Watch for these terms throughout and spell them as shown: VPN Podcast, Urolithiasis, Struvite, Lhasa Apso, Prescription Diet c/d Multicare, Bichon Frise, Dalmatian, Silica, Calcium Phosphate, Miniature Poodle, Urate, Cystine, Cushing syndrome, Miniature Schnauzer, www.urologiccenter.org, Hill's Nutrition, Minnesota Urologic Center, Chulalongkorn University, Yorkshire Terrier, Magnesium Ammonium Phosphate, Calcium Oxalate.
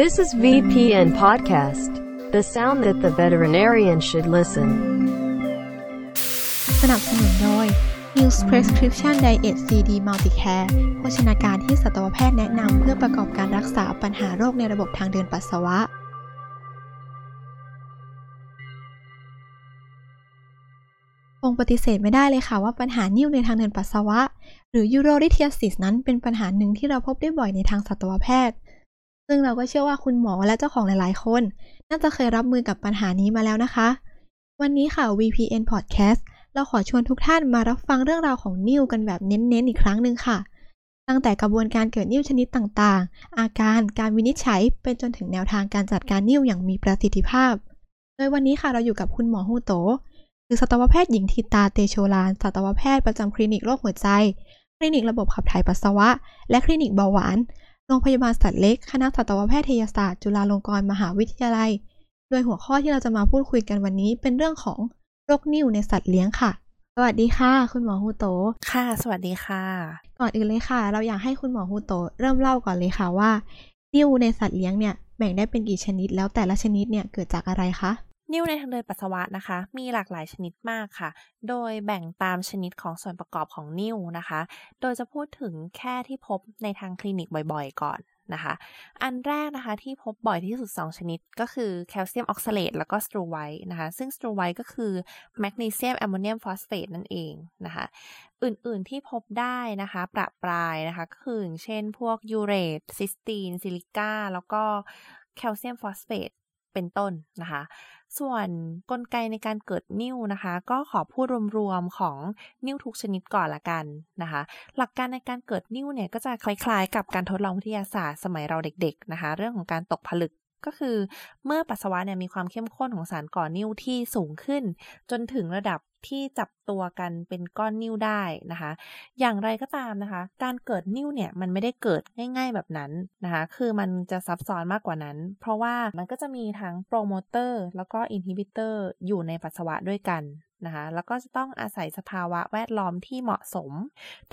This is VPN Podcast, the sound that the veterinarian should listen. สนับสนุนโดย Hill's Prescription Diet c/d Multicare โภชนาการที่สัตวแพทย์แนะนำเพื่อประกอบการรักษาปัญหาโรคในระบบทางเดินปัสสาวะคงปฏิเสธไม่ได้เลยค่ะว่าปัญหานิ่วในทางเดินปัสสาวะหรือ Urolithiasis นั้นเป็นปัญหาหนึ่งที่เราพบได้บ่อยในทางสัตวแพทย์ซึ่งเราก็เชื่อว่าคุณหมอและเจ้าของหลายๆคนน่าจะเคยรับมือกับปัญหานี้มาแล้วนะคะวันนี้ค่ะ VPN Podcast เราขอชวนทุกท่านมารับฟังเรื่องราวของนิ่วกันแบบเน้นๆอีกครั้งนึงค่ะตั้งแต่กระบวนการเกิดนิ่วชนิดต่างๆอาการการวินิจฉัยไปจนถึงแนวทางการจัดการนิ่วอย่างมีประสิทธิภาพโดยวันนี้ค่ะเราอยู่กับคุณหมอฮูโตคือสัตวแพทย์หญิงทิตาเตโชลานสัตวแพทย์ประจำคลินิกโรคหัวใจคลินิกระบบขับถ่ายปัสสาวะและคลินิกเบาหวานโรงพยาบาลสัตว์เล็กคณะสัตวแพทยศาสตร์จุฬาลงกรณ์มหาวิทยาลัยโดยหัวข้อที่เราจะมาพูดคุยกันวันนี้เป็นเรื่องของโรคนิ่วในสัตว์เลี้ยงค่ะสวัสดีค่ะคุณหมอฮูโตค่ะสวัสดีค่ะก่อนอื่นเลยค่ะเราอยากให้คุณหมอฮูโตเริ่มเล่าก่อนเลยค่ะว่านิ่วในสัตว์เลี้ยงเนี่ยแบ่งได้เป็นกี่ชนิดแล้วแต่ละชนิดเนี่ยเกิดจากอะไรคะนิ่วในทางเดินปัสสาวะนะคะมีหลากหลายชนิดมากค่ะโดยแบ่งตามชนิดของส่วนประกอบของนิ่วนะคะโดยจะพูดถึงแค่ที่พบในทางคลินิกบ่อยๆก่อนนะคะอันแรกนะคะที่พบบ่อยที่สุด2ชนิดก็คือ Calcium Oxalate แล้วก็ Struvite นะคะซึ่ง Struvite ก็คือ Magnesium Ammonium Phosphate นั่นเองนะคะอื่นๆที่พบได้นะคะประปรายนะคะก็คือเช่นพวก Urate, Cystine, Silica แล้วก็ Calcium Phosphateเป็นต้นนะคะส่วนกลไกในการเกิดนิ่วนะคะก็ขอพูดรวมๆของนิ่วทุกชนิดก่อนละกันนะคะหลักการในการเกิดนิ่วเนี่ยก็จะคล้ายๆกับการทดลองวิทยาศาสตร์สมัยเราเด็กๆนะคะเรื่องของการตกผลึกก็คือเมื่อปัสสาวะเนี่ยมีความเข้มข้นของสารก่อนิ่วที่สูงขึ้นจนถึงระดับที่จับตัวกันเป็นก้อนนิ่วได้นะคะอย่างไรก็ตามนะคะการเกิดนิ่วเนี่ยมันไม่ได้เกิดง่ายๆแบบนั้นนะคะคือมันจะซับซ้อนมากกว่านั้นเพราะว่ามันก็จะมีทั้งโปรโมเตอร์แล้วก็อินฮิบิเตอร์อยู่ในปัสสาวะด้วยกันนะคะแล้วก็จะต้องอาศัยสภาวะแวดล้อมที่เหมาะสม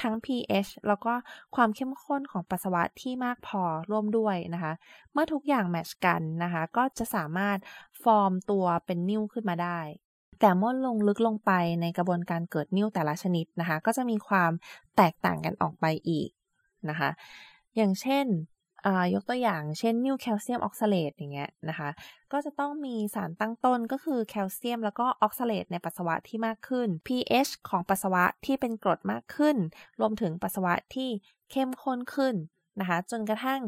ทั้ง pH แล้วก็ความเข้มข้นของปัสสาวะที่มากพอร่วมด้วยนะคะเมื่อทุกอย่างแมทช์กันนะคะก็จะสามารถฟอร์มตัวเป็นนิ่วขึ้นมาได้แต่เมื่อลงลึกลงไปในกระบวนการเกิดนิ่วแต่ละชนิดนะคะก็จะมีความแตกต่างกันออกไปอีกนะคะอย่างเช่นยกตัวอย่างเช่นนิ่วแคลเซียมออกซาเลตอย่างเงี้ยนะคะก็จะต้องมีสารตั้งต้นก็คือแคลเซียมแล้วก็ออกซาเลตในปัสสาวะที่มากขึ้น pH ของปัสสาวะที่เป็นกรดมากขึ้นรวมถึงปัสสาวะที่เข้มข้นขึ้นนะคะจนกระทั่ง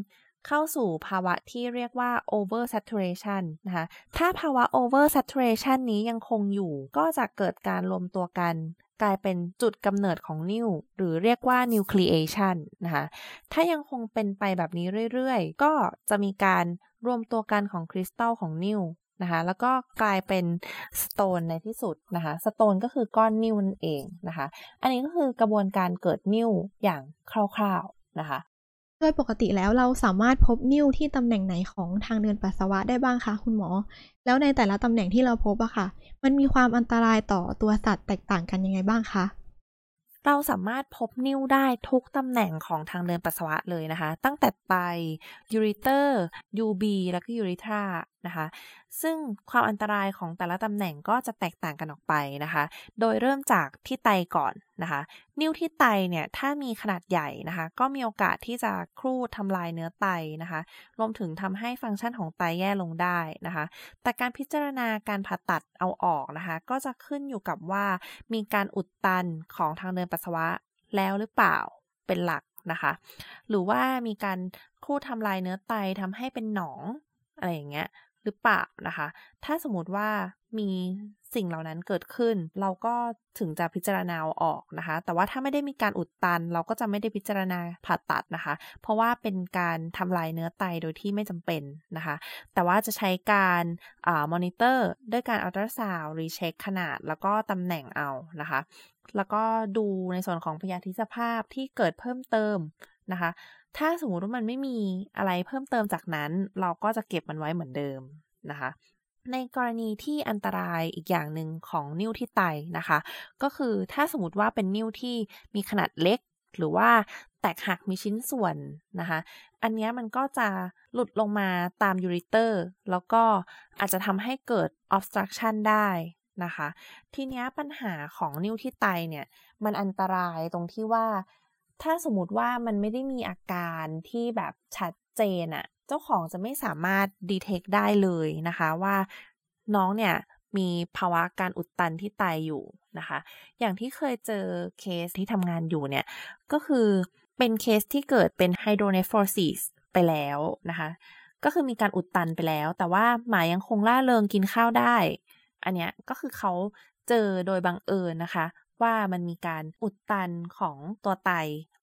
เข้าสู่ภาวะที่เรียกว่า over saturation นะคะถ้าภาวะ over saturation นี้ยังคงอยู่ก็จะเกิดการรวมตัวกันกลายเป็นจุดกำเนิดของนิ่วหรือเรียกว่า nucleation นะคะถ้ายังคงเป็นไปแบบนี้เรื่อยๆก็จะมีการรวมตัวกันของคริสตัลของนิ่วนะคะแล้วก็กลายเป็นสโตนในที่สุดนะคะสโตนก็คือก้อนนิ่วนั่นเองนะคะอันนี้ก็คือกระบวนการเกิดนิ่วอย่างคร่าวๆนะคะโดยปกติแล้วเราสามารถพบนิ่วที่ตำแหน่งไหนของทางเดินปัสสาวะได้บ้างคะคุณหมอแล้วในแต่ละตำแหน่งที่เราพบอะค่ะมันมีความอันตรายต่อตัวสัตว์แตกต่างกันยังไงบ้างคะเราสามารถพบนิ่วได้ทุกตำแหน่งของทางเดินปัสสาวะเลยนะคะตั้งแต่ไตยูรีเตอร์ยูบีแล้วก็ยูรีทรานะคะซึ่งความอันตรายของแต่ละตำแหน่งก็จะแตกต่างกันออกไปนะคะโดยเริ่มจากที่ไตก่อนนะคะนิ่วที่ไตเนี่ยถ้ามีขนาดใหญ่นะคะก็มีโอกาสที่จะครูดทำลายเนื้อไตนะคะรวมถึงทำให้ฟังก์ชันของไตแย่ลงได้นะคะแต่การพิจารณาการผ่าตัดเอาออกนะคะก็จะขึ้นอยู่กับว่ามีการอุดตันของทางเดินปัสสาวะแล้วหรือเปล่าเป็นหลักนะคะหรือว่ามีการครูดทำลายเนื้อไตทำให้เป็นหนองอะไรอย่างเงี้ยหรือเปล่านะคะถ้าสมมติว่ามีสิ่งเหล่านั้นเกิดขึ้นเราก็ถึงจะพิจารณาออกนะคะแต่ว่าถ้าไม่ได้มีการอุดตันเราก็จะไม่ได้พิจารณาผ่าตัดนะคะเพราะว่าเป็นการทำลายเนื้อไตโดยที่ไม่จำเป็นนะคะแต่ว่าจะใช้การมอนิเตอร์ด้วยการอัลตราซาวด์รีเช็คขนาดแล้วก็ตำแหน่งเอานะคะแล้วก็ดูในส่วนของพยาธิสภาพที่เกิดเพิ่มเติมนะคะถ้าสมมติว่ามันไม่มีอะไรเพิ่มเติมจากนั้นเราก็จะเก็บมันไว้เหมือนเดิมนะคะในกรณีที่อันตรายอีกอย่างหนึ่งของนิ่วที่ไตนะคะก็คือถ้าสมมติว่าเป็นนิ่วที่มีขนาดเล็ก หรือว่าแตกหักมีชิ้นส่วนนะคะอันนี้มันก็จะหลุดลงมาตามยูริเตอร์แล้วก็อาจจะทำให้เกิด obstruction ได้นะคะทีนี้ปัญหาของนิ่วที่ไตเนี่ยมันอันตรายตรงที่ว่าถ้าสมมติว่ามันไม่ได้มีอาการที่แบบชัดเจนอะเจ้าของจะไม่สามารถ detect ได้เลยนะคะว่าน้องเนี่ยมีภาวะการอุดตันที่ไตอยู่นะคะอย่างที่เคยเจอเคสที่ทำงานอยู่เนี่ยก็คือเป็นเคสที่เกิดเป็นไฮโดรเนฟรอซิสไปแล้วนะคะก็คือมีการอุดตันไปแล้วแต่ว่าหมายังคงล่าเริงกินข้าวได้อันเนี้ยก็คือเขาเจอโดยบังเอิญนะคะว่ามันมีการอุดตันของตัวไต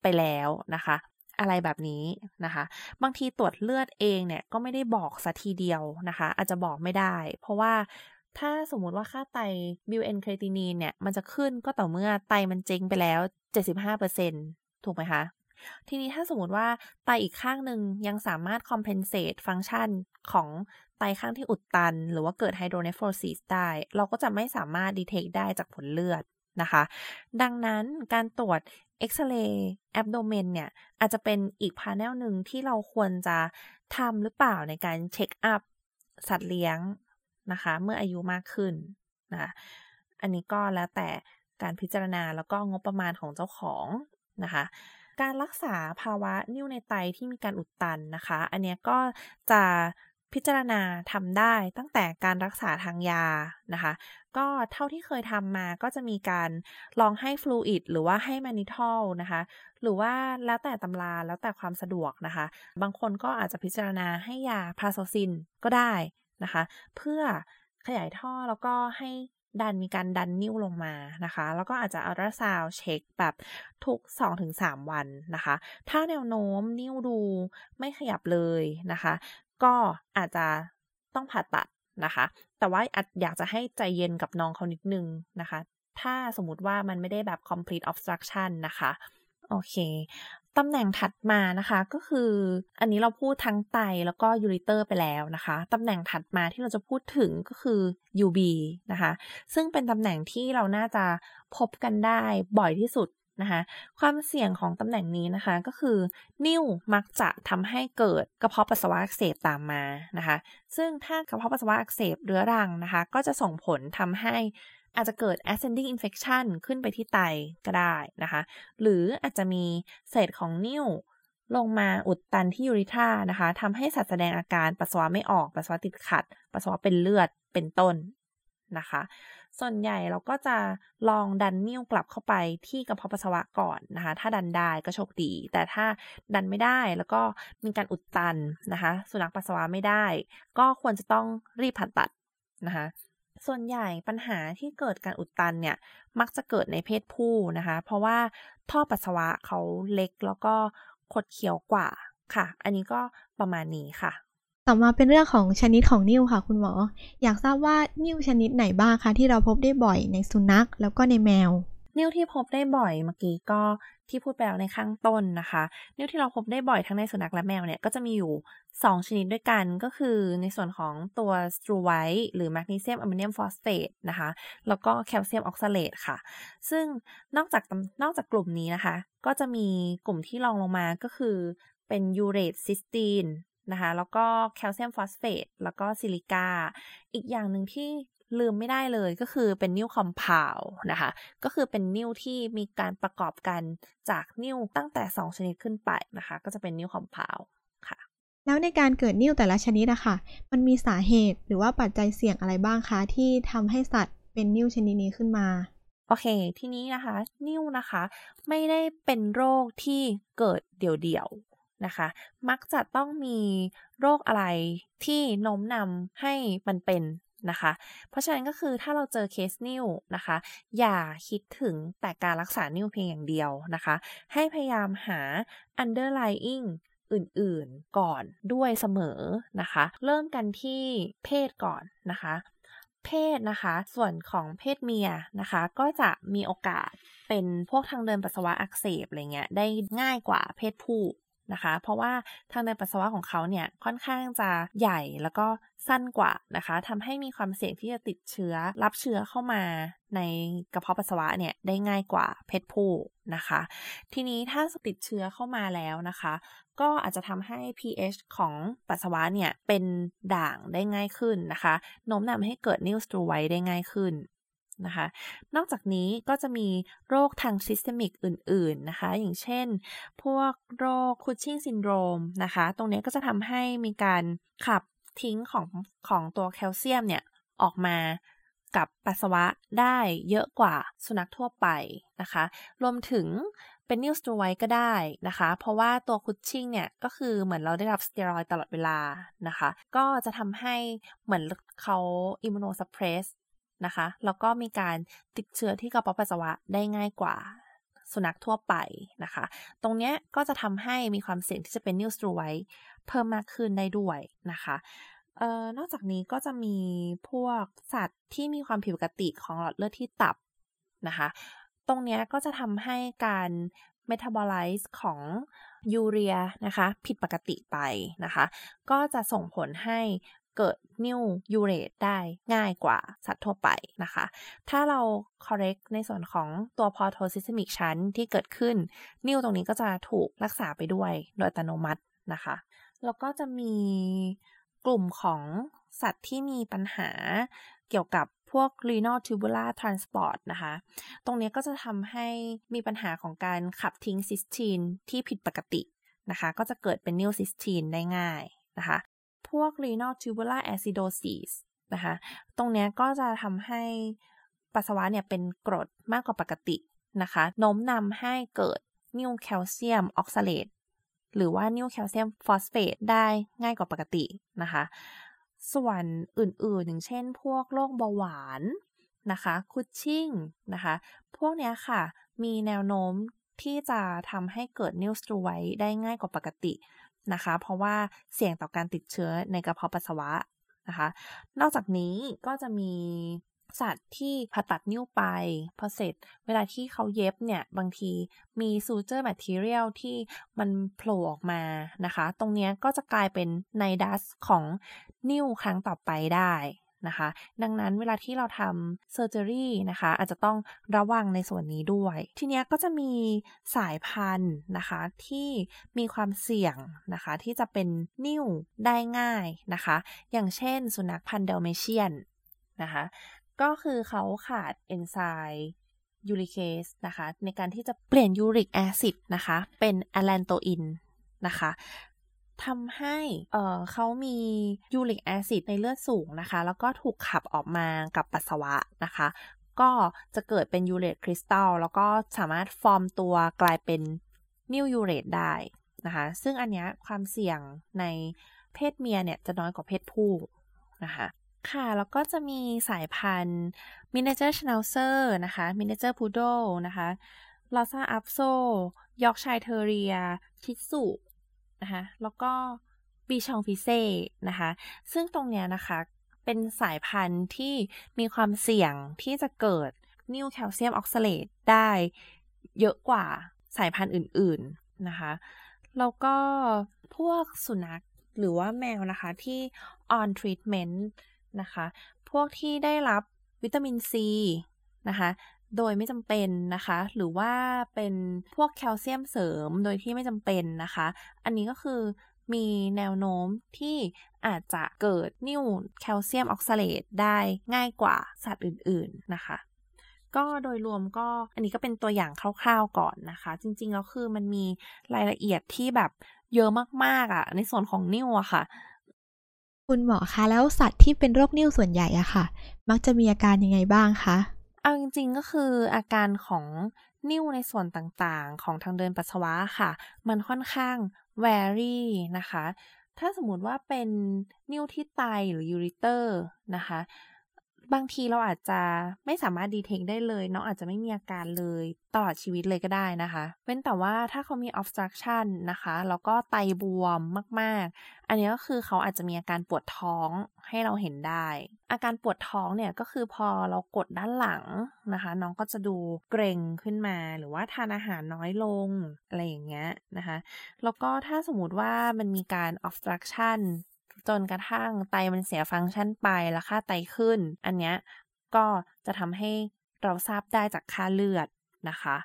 ไปแล้วนะคะอะไรแบบนี้นะคะบางทีตรวจเลือดเองเนี่ยก็ไม่ได้บอกซะทีเดียวนะคะอาจจะบอกไม่ได้เพราะว่าถ้าสมมุติว่าค่าไตบิวเอนเครตินีนเนี่ยมันจะขึ้นก็ต่อเมื่อไตมันเจ๊งไปแล้ว 75% ถูกไหมคะทีนี้ถ้าสมมุติว่าไตอีกข้างนึงยังสามารถ compensate ฟังก์ชันของไตข้างที่อุดตันหรือว่าเกิด hydronephrosis ได้เราก็จะไม่สามารถ detect ได้จากผลเลือดนะคะดังนั้นการตรวจ X-ray abdomen เนี่ยอาจจะเป็นอีก panel นึงที่เราควรจะทำหรือเปล่าในการเช็คอัพสัตว์เลี้ยงนะคะเมื่ออายุมากขึ้นนะอันนี้ก็แล้วแต่การพิจารณาแล้วก็งบประมาณของเจ้าของนะคะการรักษาภาวะนิ่วในไตที่มีการอุดตันนะคะอันนี้ก็จะพิจารณาทำได้ตั้งแต่การรักษาทางยานะคะก็เท่าที่เคยทำมาก็จะมีการลองให้ฟลูอิดหรือว่าให้แมนิทัลนะคะหรือว่าแล้วแต่ตำราแล้วแต่ความสะดวกนะคะบางคนก็อาจจะพิจารณาให้ยาพาราโซซินก็ได้นะคะเพื่อขยายท่อแล้วก็ให้ดันมีการดันนิ่วลงมานะคะแล้วก็อาจจะอัลตราซาวด์เช็คแบบทุก 2-3 วันนะคะถ้าแนวโน้มนิ่วดูไม่ขยับเลยนะคะก็อาจจะต้องผ่าตัดนะคะแต่ว่าอยากจะให้ใจเย็นกับน้องเขานิดนึงนะคะถ้าสมมติว่ามันไม่ได้แบบ complete obstruction นะคะโอเคตำแหน่งถัดมานะคะก็คืออันนี้เราพูดทั้งไตแล้วก็ยูริเตอร์ไปแล้วนะคะตำแหน่งถัดมาที่เราจะพูดถึงก็คือ UB นะคะซึ่งเป็นตำแหน่งที่เราน่าจะพบกันได้บ่อยที่สุดนะคะความเสี่ยงของตำแหน่งนี้นะคะก็คือนิ่วมักจะทำให้เกิดกระเพาะปัสสาวะอักเสบตามมานะคะซึ่งถ้ากระเพาะปัสสาวะอักเสบเรื้อรังนะคะก็จะส่งผลทำให้อาจจะเกิด ascending infection ขึ้นไปที่ไตก็ได้นะคะหรืออาจจะมีเศษของนิ่วลงมาอุดตันที่ยูริทรานะคะทำให้สัตว์แสดงอาการปัสสาวะไม่ออกปัสสาวะติดขัดปัสสาวะเป็นเลือดเป็นต้นนะคะส่วนใหญ่เราก็จะลองดันนิ่วกลับเข้าไปที่กระเพาะปัสสาวะก่อนนะคะถ้าดันได้ก็โชคดีแต่ถ้าดันไม่ได้แล้วก็มีการอุดตันนะคะสุนัขปัสสาวะไม่ได้ก็ควรจะต้องรีบผ่าตัดนะคะส่วนใหญ่ปัญหาที่เกิดการอุดตันเนี่ยมักจะเกิดในเพศผู้นะคะเพราะว่าท่อปัสสาวะเขาเล็กแล้วก็ขดเคี้ยวกว่าค่ะอันนี้ก็ประมาณนี้ค่ะต่อมาเป็นเรื่องของชนิดของนิ่วค่ะคุณหมออยากทราบว่านิ่วชนิดไหนบ้างคะที่เราพบได้บ่อยในสุนัขแล้วก็ในแมวนิ่วที่พบได้บ่อยเมื่อกี้ก็ที่พูดไปแล้วในข้างต้นนะคะนิ่วที่เราพบได้บ่อยทั้งในสุนัขและแมวเนี่ยก็จะมีอยู่2ชนิดด้วยกันก็คือในส่วนของตัว Struvite หรือ Magnesium Ammonium Phosphate นะคะแล้วก็ Calcium Oxalate ค่ะซึ่งนอกจากกลุ่มนี้นะคะก็จะมีกลุ่มที่รองลงมาก็คือเป็น Urate Cystine นะคะแล้วก็ Calcium Phosphate แล้วก็ซิลิก้าอีกอย่างนึงที่ลืมไม่ได้เลยก็คือเป็นนิ่วคอมเพลนะคะก็คือเป็นนิ่วที่มีการประกอบกันจากนิ่วตั้งแต่2ชนิดขึ้นไปนะคะก็จะเป็นนิ่วคอมเพลค่ะแล้วในการเกิดนิ่วแต่ละชนิดอะค่ะมันมีสาเหตุหรือว่าปัจจัยเสี่ยงอะไรบ้างคะที่ทำให้สัตว์เป็นนิ่วชนิดนี้ขึ้นมาโอเคทีนี้นะคะนิ่วนะคะไม่ได้เป็นโรคที่เกิดเดี่ยวๆนะคะมักจะต้องมีโรคอะไรที่โน้มนำให้มันเป็นนะคะเพราะฉะนั้นก็คือถ้าเราเจอเคสนิ่วนะคะอย่าคิดถึงแต่การรักษานิ่วเพียงอย่างเดียวนะคะให้พยายามหา underlying อื่นๆก่อนด้วยเสมอนะคะเริ่มกันที่เพศก่อนนะคะเพศนะคะส่วนของเพศเมียนะคะก็จะมีโอกาสเป็นพวกทางเดินปัสสาวะอักเสบอะไรเงี้ยได้ง่ายกว่าเพศผู้ นะคะเพราะว่าทางเดินปัสสาวะของเขาเนี่ยค่อนข้างจะใหญ่แล้วก็สั้นกว่านะคะทำให้มีความเสี่ยงที่จะติดเชื้อรับเชื้อเข้ามาในกระเพาะปัสสาวะเนี่ยได้ง่ายกว่าเพศผู้นะคะทีนี้ถ้าติดเชื้อเข้ามาแล้วนะคะก็อาจจะทำให้ pH ของปัสสาวะเนี่ยเป็นด่างได้ง่ายขึ้นนะคะโน้มนำให้เกิดนิ่วสตรูไวท์ได้ง่ายขึ้นนะคะนอกจากนี้ก็จะมีโรคทางซิสเตมิกอื่นๆนะคะอย่างเช่นพวกโรคคูชชิ่งซินโดรมนะคะตรงนี้ก็จะทำให้มีการขับทิ้งของตัวแคลเซียมเนี่ยออกมากับปัสสาวะได้เยอะกว่าสุนัขทั่วไปนะคะรวมถึงเป็นนิ่วสตรูไวท์ก็ได้นะคะเพราะว่าตัวคูชชิ่งเนี่ยก็คือเหมือนเราได้รับสเตียรอยด์ตลอดเวลานะคะก็จะทำให้เหมือนเขาอิมมูโนซัพเพรสนะคะแล้วก็มีการติดเชื้อที่กระเพาะปัสสาวะได้ง่ายกว่าสุนัขทั่วไปนะคะตรงนี้ก็จะทำให้มีความเสี่ยงที่จะเป็นนิ่วสตรูไวท์เพิ่มมากขึ้นได้ด้วยนะคะนอกจากนี้ก็จะมีพวกสัตว์ที่มีความผิดปกติของหลอดเลือดที่ตับนะคะตรงนี้ก็จะทำให้การเมตาบอไลซ์ของยูเรียนะคะผิดปกติไปนะคะก็จะส่งผลให้เกิดนิ่วยูเรตได้ง่ายกว่าสัตว์ทั่วไปนะคะถ้าเรา correct ในส่วนของตัวพอโทซิสเตมิกชั้นที่เกิดขึ้นนิ่วตรงนี้ก็จะถูกรักษาไปด้วยโดยอัตโนมัตินะคะแล้วก็จะมีกลุ่มของสัตว์ที่มีปัญหาเกี่ยวกับพวก renal tubular transport นะคะตรงนี้ก็จะทำให้มีปัญหาของการขับทิ้งซิสตีนที่ผิดปกตินะคะก็จะเกิดเป็นนิ่วซิสตีนได้ง่ายนะคะพวก renal tubular acidosis นะคะตรงนี้ก็จะทำให้ปัสสาวะเนี่ยเป็นกรดมากกว่าปกตินะคะโน้มนำให้เกิดนิ่วแคลเซียมออกซาเลตหรือว่านิ่วแคลเซียมฟอสเฟตได้ง่ายกว่าปกตินะคะส่วนอื่นๆอย่างเช่นพวกโรคเบาหวานนะคะคูชชิ่งนะคะพวกเนี้ยค่ะมีแนวโน้มที่จะทำให้เกิดนิ่วสตรูไวท์ได้ง่ายกว่าปกตินะคะเพราะว่าเสี่ยงต่อการติดเชื้อในกระเพาะปัสสาวะนะคะนอกจากนี้ก็จะมีสัตว์ที่ผ่าตัดนิ้วไปพอเสร็จเวลาที่เขาเย็บเนี่ยบางทีมีซูเจอร์แมททีเรียลที่มันโผล่ออกมานะคะตรงนี้ก็จะกลายเป็นไนดัสของนิ้วครั้งต่อไปได้นะคะดังนั้นเวลาที่เราทำเซอร์เจอรี่นะคะอาจจะต้องระวังในส่วนนี้ด้วยทีนี้ก็จะมีสายพันธุ์นะคะที่มีความเสี่ยงนะคะที่จะเป็นนิ่วได้ง่ายนะคะอย่างเช่นสุนัขพันธุ์ดัลเมเชียนนะคะก็คือเขาขาดเอนไซม์ยูริกเอสนะคะในการที่จะเปลี่ยนยูริกแอซิดนะคะเป็นอะแลนโตอินนะคะทำให้เขามียูริกแอซิดในเลือดสูงนะคะแล้วก็ถูกขับออกมากับปัสสาวะนะคะก็จะเกิดเป็นยูเรตคริสตัลแล้วก็สามารถฟอร์มตัวกลายเป็นนิ่วยูเรตได้นะคะซึ่งอันเนี้ยความเสี่ยงในเพศเมียเนี่ยจะน้อยกว่าเพศผู้นะคะค่ะแล้วก็จะมีสายพันธุ์มินิเจอร์ชนาลเซอร์นะคะมินิเจอร์พูดเดิลนะคะลอซ่าอัพโซยอร์กชัยเทอเรียชิสุนะคะแล้วก็ปีชองพิเซ่นะคะซึ่งตรงเนี้ยนะคะเป็นสายพันธุ์ที่มีความเสี่ยงที่จะเกิดนิ่วแคลเซียมออกซาเลตได้เยอะกว่าสายพันธุ์อื่นๆนะคะแล้วก็พวกสุนัขหรือว่าแมวนะคะที่ on treatment นะคะพวกที่ได้รับวิตามินซีนะคะโดยไม่จำเป็นนะคะหรือว่าเป็นพวกแคลเซียมเสริมโดยที่ไม่จำเป็นนะคะอันนี้ก็คือมีแนวโน้มที่อาจจะเกิดนิ่วแคลเซียมออกซาเลตได้ง่ายกว่าสัตว์อื่นๆนะคะก็โดยรวมก็อันนี้ก็เป็นตัวอย่างคร่าวๆก่อนนะคะจริงๆแล้วคือมันมีรายละเอียดที่แบบเยอะมากๆอ่ะในส่วนของนิ่วอะค่ะคุณหมอคะแล้วสัตว์ที่เป็นโรคนิ่วส่วนใหญ่อะค่ะมักจะมีอาการยังไงบ้างคะเอาจริงๆก็คืออาการของนิ่วในส่วนต่างๆของทางเดินปัสสาวะค่ะมันค่อนข้างแวรี่นะคะถ้าสมมุติว่าเป็นนิ่วที่ไตหรือยูริเตอร์นะคะ บางทีเราอาจจะไม่สามารถดีเทคได้เลยเนาะอาจจะไม่มีอาการเลยตลอดชีวิตเลยก็ได้นะคะเว้นแต่ว่าถ้าเขามี obstruction นะคะแล้วก็ไตบวมมากๆอันนี้ก็คือเขาอาจจะมีอาการปวดท้องให้เราเห็นได้อาการปวดท้องเนี่ยก็คือพอเรากดด้านหลังนะคะน้องก็จะดูเกร็งขึ้นมาหรือว่าทานอาหารน้อยลงอะไรอย่างเงี้ยนะคะแล้วก็ถ้าสมมติว่ามันมีการ obstructionจนกระทั่งไตมันเสียฟังก์ชันไปแล้วค่าไตขึ้นอันเนี้ยก็จะทำให้เราทราบได้จากค่าเลือดนะคะ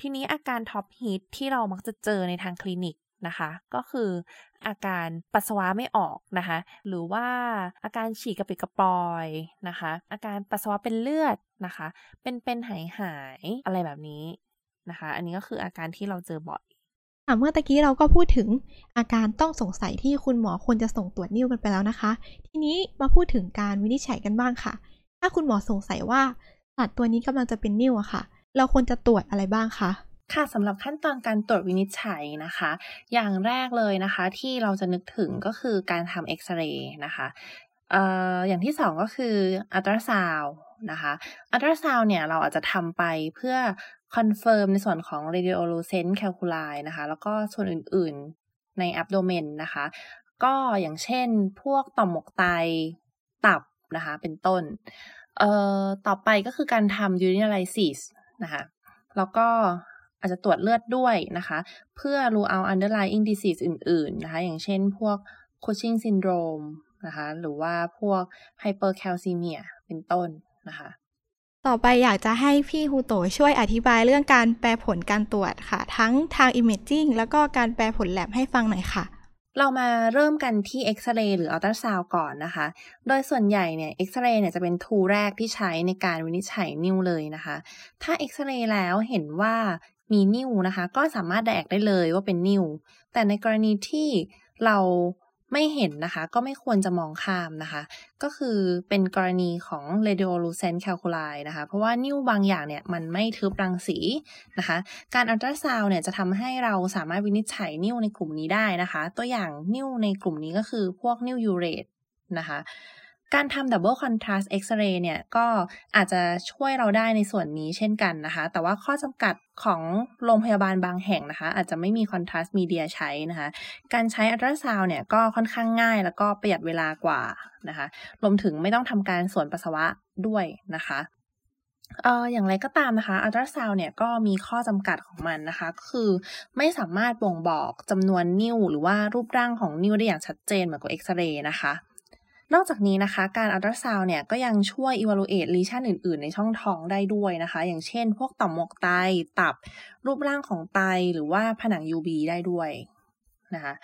ทีนี้อาการท็อปฮิตที่เรามักจะเจอในทางคลินิกนะคะก็คืออาการปัสสาวะไม่ออกนะคะหรือว่าอาการฉี่กระปิดกระปอยนะคะอาการปัสสาวะเป็นเลือดนะคะเป็นหายอะไรแบบนี้นะคะอันนี้ก็คืออาการที่เราเจอบ่อยเมื่อตะกี้เราก็พูดถึงอาการต้องสงสัยที่คุณหมอควรจะส่งตรวจนิ่วกันไปแล้วนะคะทีนี้มาพูดถึงการวินิจฉัยกันบ้างค่ะถ้าคุณหมอสงสัยว่าสัตว์ตัวนี้กำลังจะเป็นนิ่วอะค่ะเราควรจะตรวจอะไรบ้างคะค่ะสำหรับขั้นตอนการตรวจวินิจฉัยนะคะอย่างแรกเลยนะคะที่เราจะนึกถึงก็คือการทำเอ็กซเรย์นะคะอย่างที่สองก็คืออัลตราซาวด์นะคะอัลตราซาวด์เนี่ยเราอาจจะทำไปเพื่อคอนเฟิร์มในส่วนของ radiolucent calculi นะคะแล้วก็ส่วนอื่นๆใน abdomen นะคะก็อย่างเช่นพวกต่อมหมวกไตตับนะคะเป็นต้นต่อไปก็คือการทำ urinalysis นะคะแล้วก็อาจจะตรวจเลือดด้วยนะคะเพื่อ rule out underlying disease อื่นๆนะคะอย่างเช่นพวก Cushing syndrome นะคะหรือว่าพวก hypercalcemia เป็นต้นนะคะต่อไปอยากจะให้พี่ฮูโตช่วยอธิบายเรื่องการแปลผลการตรวจค่ะทั้งทาง imaging แล้วก็การแปลผล lab ให้ฟังหน่อยค่ะเรามาเริ่มกันที่เอ็กซเรย์หรืออัลตราซาวด์ก่อนนะคะโดยส่วนใหญ่เนี่ยเอ็กซเรย์เนี่ยจะเป็น tool แรกที่ใช้ในการวินิจฉัยนิ่วเลยนะคะถ้าเอ็กซเรย์แล้วเห็นว่ามีนิ่วนะคะก็สามารถ direct ได้เลยว่าเป็นนิ่วแต่ในกรณีที่เราไม่เห็นนะคะก็ไม่ควรจะมองข้ามนะคะก็คือเป็นกรณีของ radiolucent calculi นะคะเพราะว่านิ่วบางอย่างเนี่ยมันไม่ทึบรังสีนะคะการอัลตราซาวด์เนี่ยจะทำให้เราสามารถวินิจฉัยนิ่วในกลุ่มนี้ได้นะคะตัวอย่างนิ่วในกลุ่มนี้ก็คือพวกนิ่ว Urate นะคะการทำ double contrast X-ray เนี่ยก็อาจจะช่วยเราได้ในส่วนนี้เช่นกันนะคะแต่ว่าข้อจำกัดของโรงพยาบาลบางแห่งนะคะอาจจะไม่มี contrast media ใช้นะคะการใช้อัลตราซาวด์เนี่ยก็ค่อนข้างง่ายแล้วก็ประหยัดเวลากว่านะคะรวมถึงไม่ต้องทำการสวนปัสสาวะด้วยนะคะอย่างไรก็ตามนะคะอัลตราซาวด์เนี่ยก็มีข้อจำกัดของมันนะคะก็คือไม่สามารถบ่งบอกจำนวนนิ้วหรือว่ารูปร่างของนิ้วได้อย่างชัดเจนเหมือนกับ X-ray นะคะนอกจากนี้นะคะการอัลตราซาวด์เนี่ยก็ยังช่วย evaluate lesion อื่นๆในช่องท้องได้ด้วยนะคะอย่างเช่นพวกต่อมหมวกไตตับรูปร่างของไตหรือว่าผนัง UB ได้ด้วยนะคะ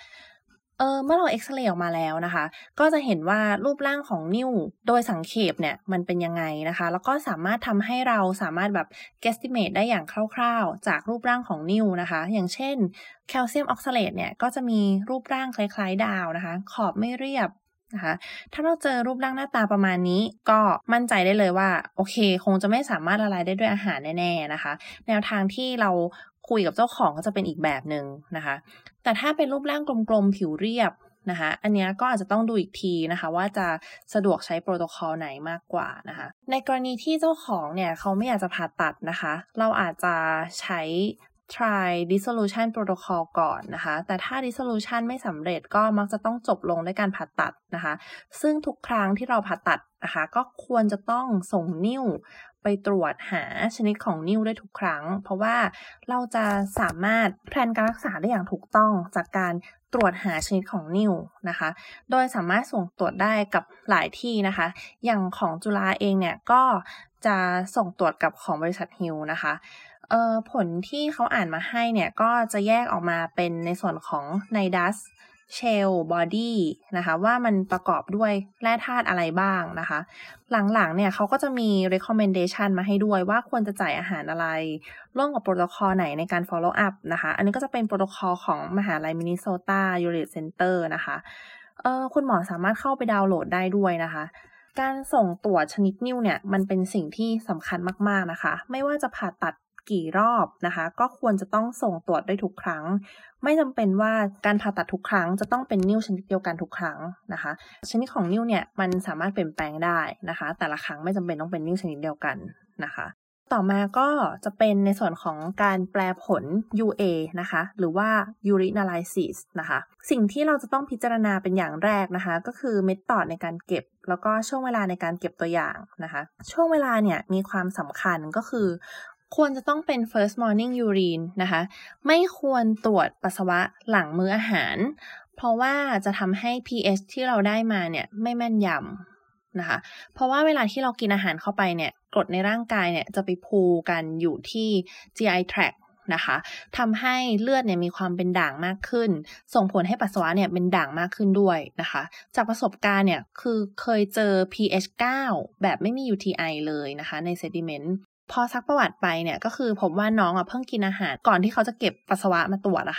เมื่อเราเอ็กซเรย์ออกมาแล้วนะคะก็จะเห็นว่ารูปร่างของนิ่วโดยสังเขปเนี่ยมันเป็นยังไงนะคะแล้วก็สามารถทำให้เราสามารถแบบ guesstimate ได้อย่างคร่าวๆจากรูปร่างของนิ่วนะคะอย่างเช่น Calcium Oxalate เนี่ยก็จะมีรูปร่างคล้ายๆดาวนะคะขอบไม่เรียบนะคะถ้าเราเจอรูปร่างหน้าตาประมาณนี้ก็มั่นใจได้เลยว่าโอเคคงจะไม่สามารถละลายได้ด้วยอาหารแน่ๆนะคะแนวทางที่เราคุยกับเจ้าของก็จะเป็นอีกแบบนึงนะคะแต่ถ้าเป็นรูปร่างกลมๆผิวเรียบนะคะอันนี้ก็อาจจะต้องดูอีกทีนะคะว่าจะสะดวกใช้โปรโตคอลไหนมากกว่านะคะในกรณีที่เจ้าของเนี่ยเขาไม่อยากจะผ่าตัดนะคะเราอาจจะใช้try dissolution protocol ก่อนนะคะแต่ถ้า dissolution ไม่สำเร็จก็มักจะต้องจบลงด้วยการผ่าตัดนะคะซึ่งทุกครั้งที่เราผ่าตัดนะคะก็ควรจะต้องส่งนิ่วไปตรวจหาชนิดของนิ่วได้ทุกครั้งเพราะว่าเราจะสามารถแพลนการรักษาได้อย่างถูกต้องจากการตรวจหาชนิดของนิ่วนะคะโดยสามารถส่งตรวจได้กับหลายที่นะคะอย่างของจุฬาเองเนี่ยก็จะส่งตรวจกับของบริษัทฮิลนะคะผลที่เขาอ่านมาให้เนี่ยก็จะแยกออกมาเป็นในส่วนของไนดัสเชลบอดี้นะคะว่ามันประกอบด้วยแร่ธาตุอะไรบ้างนะคะหลังๆเนี่ยเขาก็จะมี recommendation มาให้ด้วยว่าควรจะจ่ายอาหารอะไรร่วมกับโปรโตคอลไหนในการ follow up นะคะอันนี้ก็จะเป็นโปรโตคอลของมหาวิทยาลัย Minnesota Urologic Center นะคะคุณหมอสามารถเข้าไปดาวน์โหลดได้ด้วยนะคะการส่งตรวจชนิดนิ่วเนี่ยมันเป็นสิ่งที่สำคัญมากๆนะคะไม่ว่าจะผ่าตัดกี่รอบนะคะก็ควรจะต้องส่งตรวจได้ทุกครั้ง ไม่จำเป็นว่าการผ่าตัดทุกครั้งจะต้องเป็นนิ่วชนิดเดียวกันทุกครั้งนะคะชนิดของนิ่วเนี่ยมันสามารถเปลี่ยนแปลงได้นะคะแต่ละครั้งไม่จำเป็นต้องเป็นนิ่วชนิดเดียวกันนะคะต่อมาก็จะเป็นในส่วนของการแปลผล UA นะคะหรือว่า urinalysis นะคะสิ่งที่เราจะต้องพิจารณาเป็นอย่างแรกนะคะก็คือเมธอดในการเก็บแล้วก็ช่วงเวลาในการเก็บตัวอย่างนะคะช่วงเวลาเนี่ยมีความสำคัญก็คือควรจะต้องเป็น first morning urine นะคะไม่ควรตรวจปัสสาวะหลังมื้ออาหารเพราะว่าจะทำให้ pH ที่เราได้มาเนี่ยไม่แม่นยำนะคะเพราะว่าเวลาที่เรากินอาหารเข้าไปเนี่ยกรดในร่างกายเนี่ยจะไปพูกันอยู่ที่ GI tract นะคะทำให้เลือดเนี่ยมีความเป็นด่างมากขึ้นส่งผลให้ปัสสาวะเนี่ยเป็นด่างมากขึ้นด้วยนะคะจากประสบการณ์เนี่ยคือเคยเจอ pH 9 แบบไม่มี UTI เลยนะคะใน sediment พอซักประวัติไปเนี่ยก็คือผมว่าน้องอ่ะเพิ่งกินอาหารก่อนที่เขาจะเก็บปัสสาวะมาตรวจนะ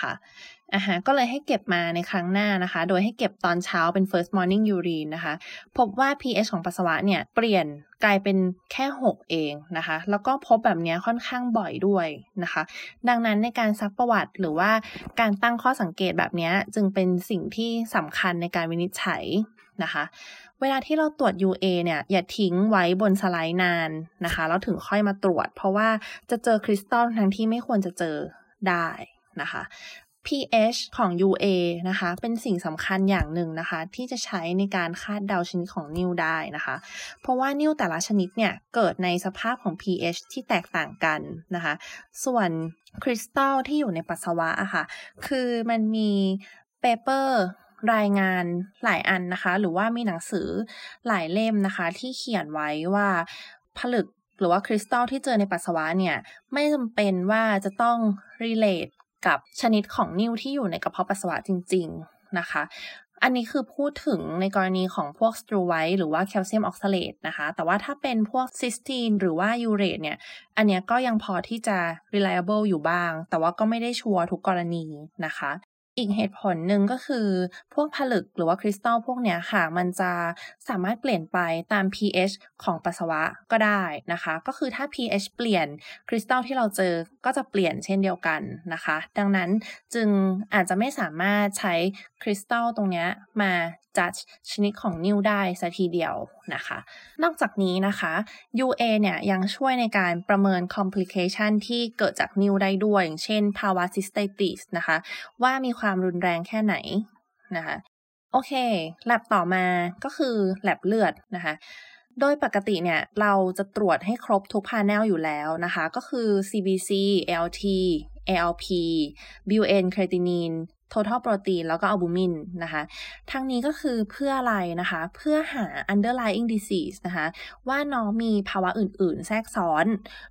คะก็เลยให้เก็บมาในครั้งหน้านะคะโดยให้เก็บตอนเช้าเป็น first morning urine นะคะพบว่า pH ของปัสสาวะเนี่ยเปลี่ยนกลายเป็นแค่6เองนะคะแล้วก็พบแบบนี้ค่อนข้างบ่อยด้วยนะคะดังนั้นในการซักประวัติหรือว่าการตั้งข้อสังเกตแบบนี้จึงเป็นสิ่งที่สำคัญในการวินิจฉัยนะคะเวลาที่เราตรวจ UA เนี่ยอย่าทิ้งไว้บนสไลด์นานนะคะแล้วถึงค่อยมาตรวจเพราะว่าจะเจอคริสตัลทั้งที่ไม่ควรจะเจอได้นะคะpH ของ UA นะคะเป็นสิ่งสำคัญอย่างหนึ่งนะคะที่จะใช้ในการคาดเดาชนิดของนิ่วได้นะคะเพราะว่านิ่วแต่ละชนิดเนี่ยเกิดในสภาพของ pH ที่แตกต่างกันนะคะส่วนคริสตัลที่อยู่ในปัสสาวะอะค่ะคือมันมีเปเปอร์รายงานหลายอันนะคะหรือว่ามีหนังสือหลายเล่มนะคะที่เขียนไว้ว่าผลึกหรือว่าคริสตัลที่เจอในปัสสาวะเนี่ยไม่จำเป็นว่าจะต้อง relateกับชนิดของนิ่วที่อยู่ในกระเพาะปัสสาวะจริงๆนะคะอันนี้คือพูดถึงในกรณีของพวก Struvite หรือว่า Calcium Oxalate นะคะแต่ว่าถ้าเป็นพวก Cystine หรือว่า Urate เนี่ยอันเนี้ยก็ยังพอที่จะ reliable อยู่บ้างแต่ว่าก็ไม่ได้ชัวร์ทุกกรณีนะคะอีกเหตุผลหนึ่งก็คือพวกผลึกหรือว่าคริสตัลพวกเนี้ยค่ะมันจะสามารถเปลี่ยนไปตาม pH ของปัสสาวะก็ได้นะคะก็คือถ้า pH เปลี่ยนคริสตัลที่เราเจอก็จะเปลี่ยนเช่นเดียวกันนะคะดังนั้นจึงอาจจะไม่สามารถใช้คริสตัลตรงเนี้ยมาจัดชนิดของนิ่วได้ซะทีเดียวนะคะนอกจากนี้นะคะ UA เนี่ยยังช่วยในการประเมิน complication ที่เกิดจากนิ่วได้ด้วยอย่างเช่นภาวะ cystitis นะคะว่ามีความรุนแรงแค่ไหนนะคะโอเคแลบต่อมาก็คือแลบเลือดนะคะโดยปกติเนี่ยเราจะตรวจให้ครบทุก panel อยู่แล้วนะคะก็คือ CBC, ALT, ALP, BUN, creatinine total protein แล้วก็ albumin นะคะทั้งนี้ก็คือเพื่ออะไรนะคะเพื่อหา underlying disease นะคะว่าน้องมีภาวะอื่นๆแทรกซ้อน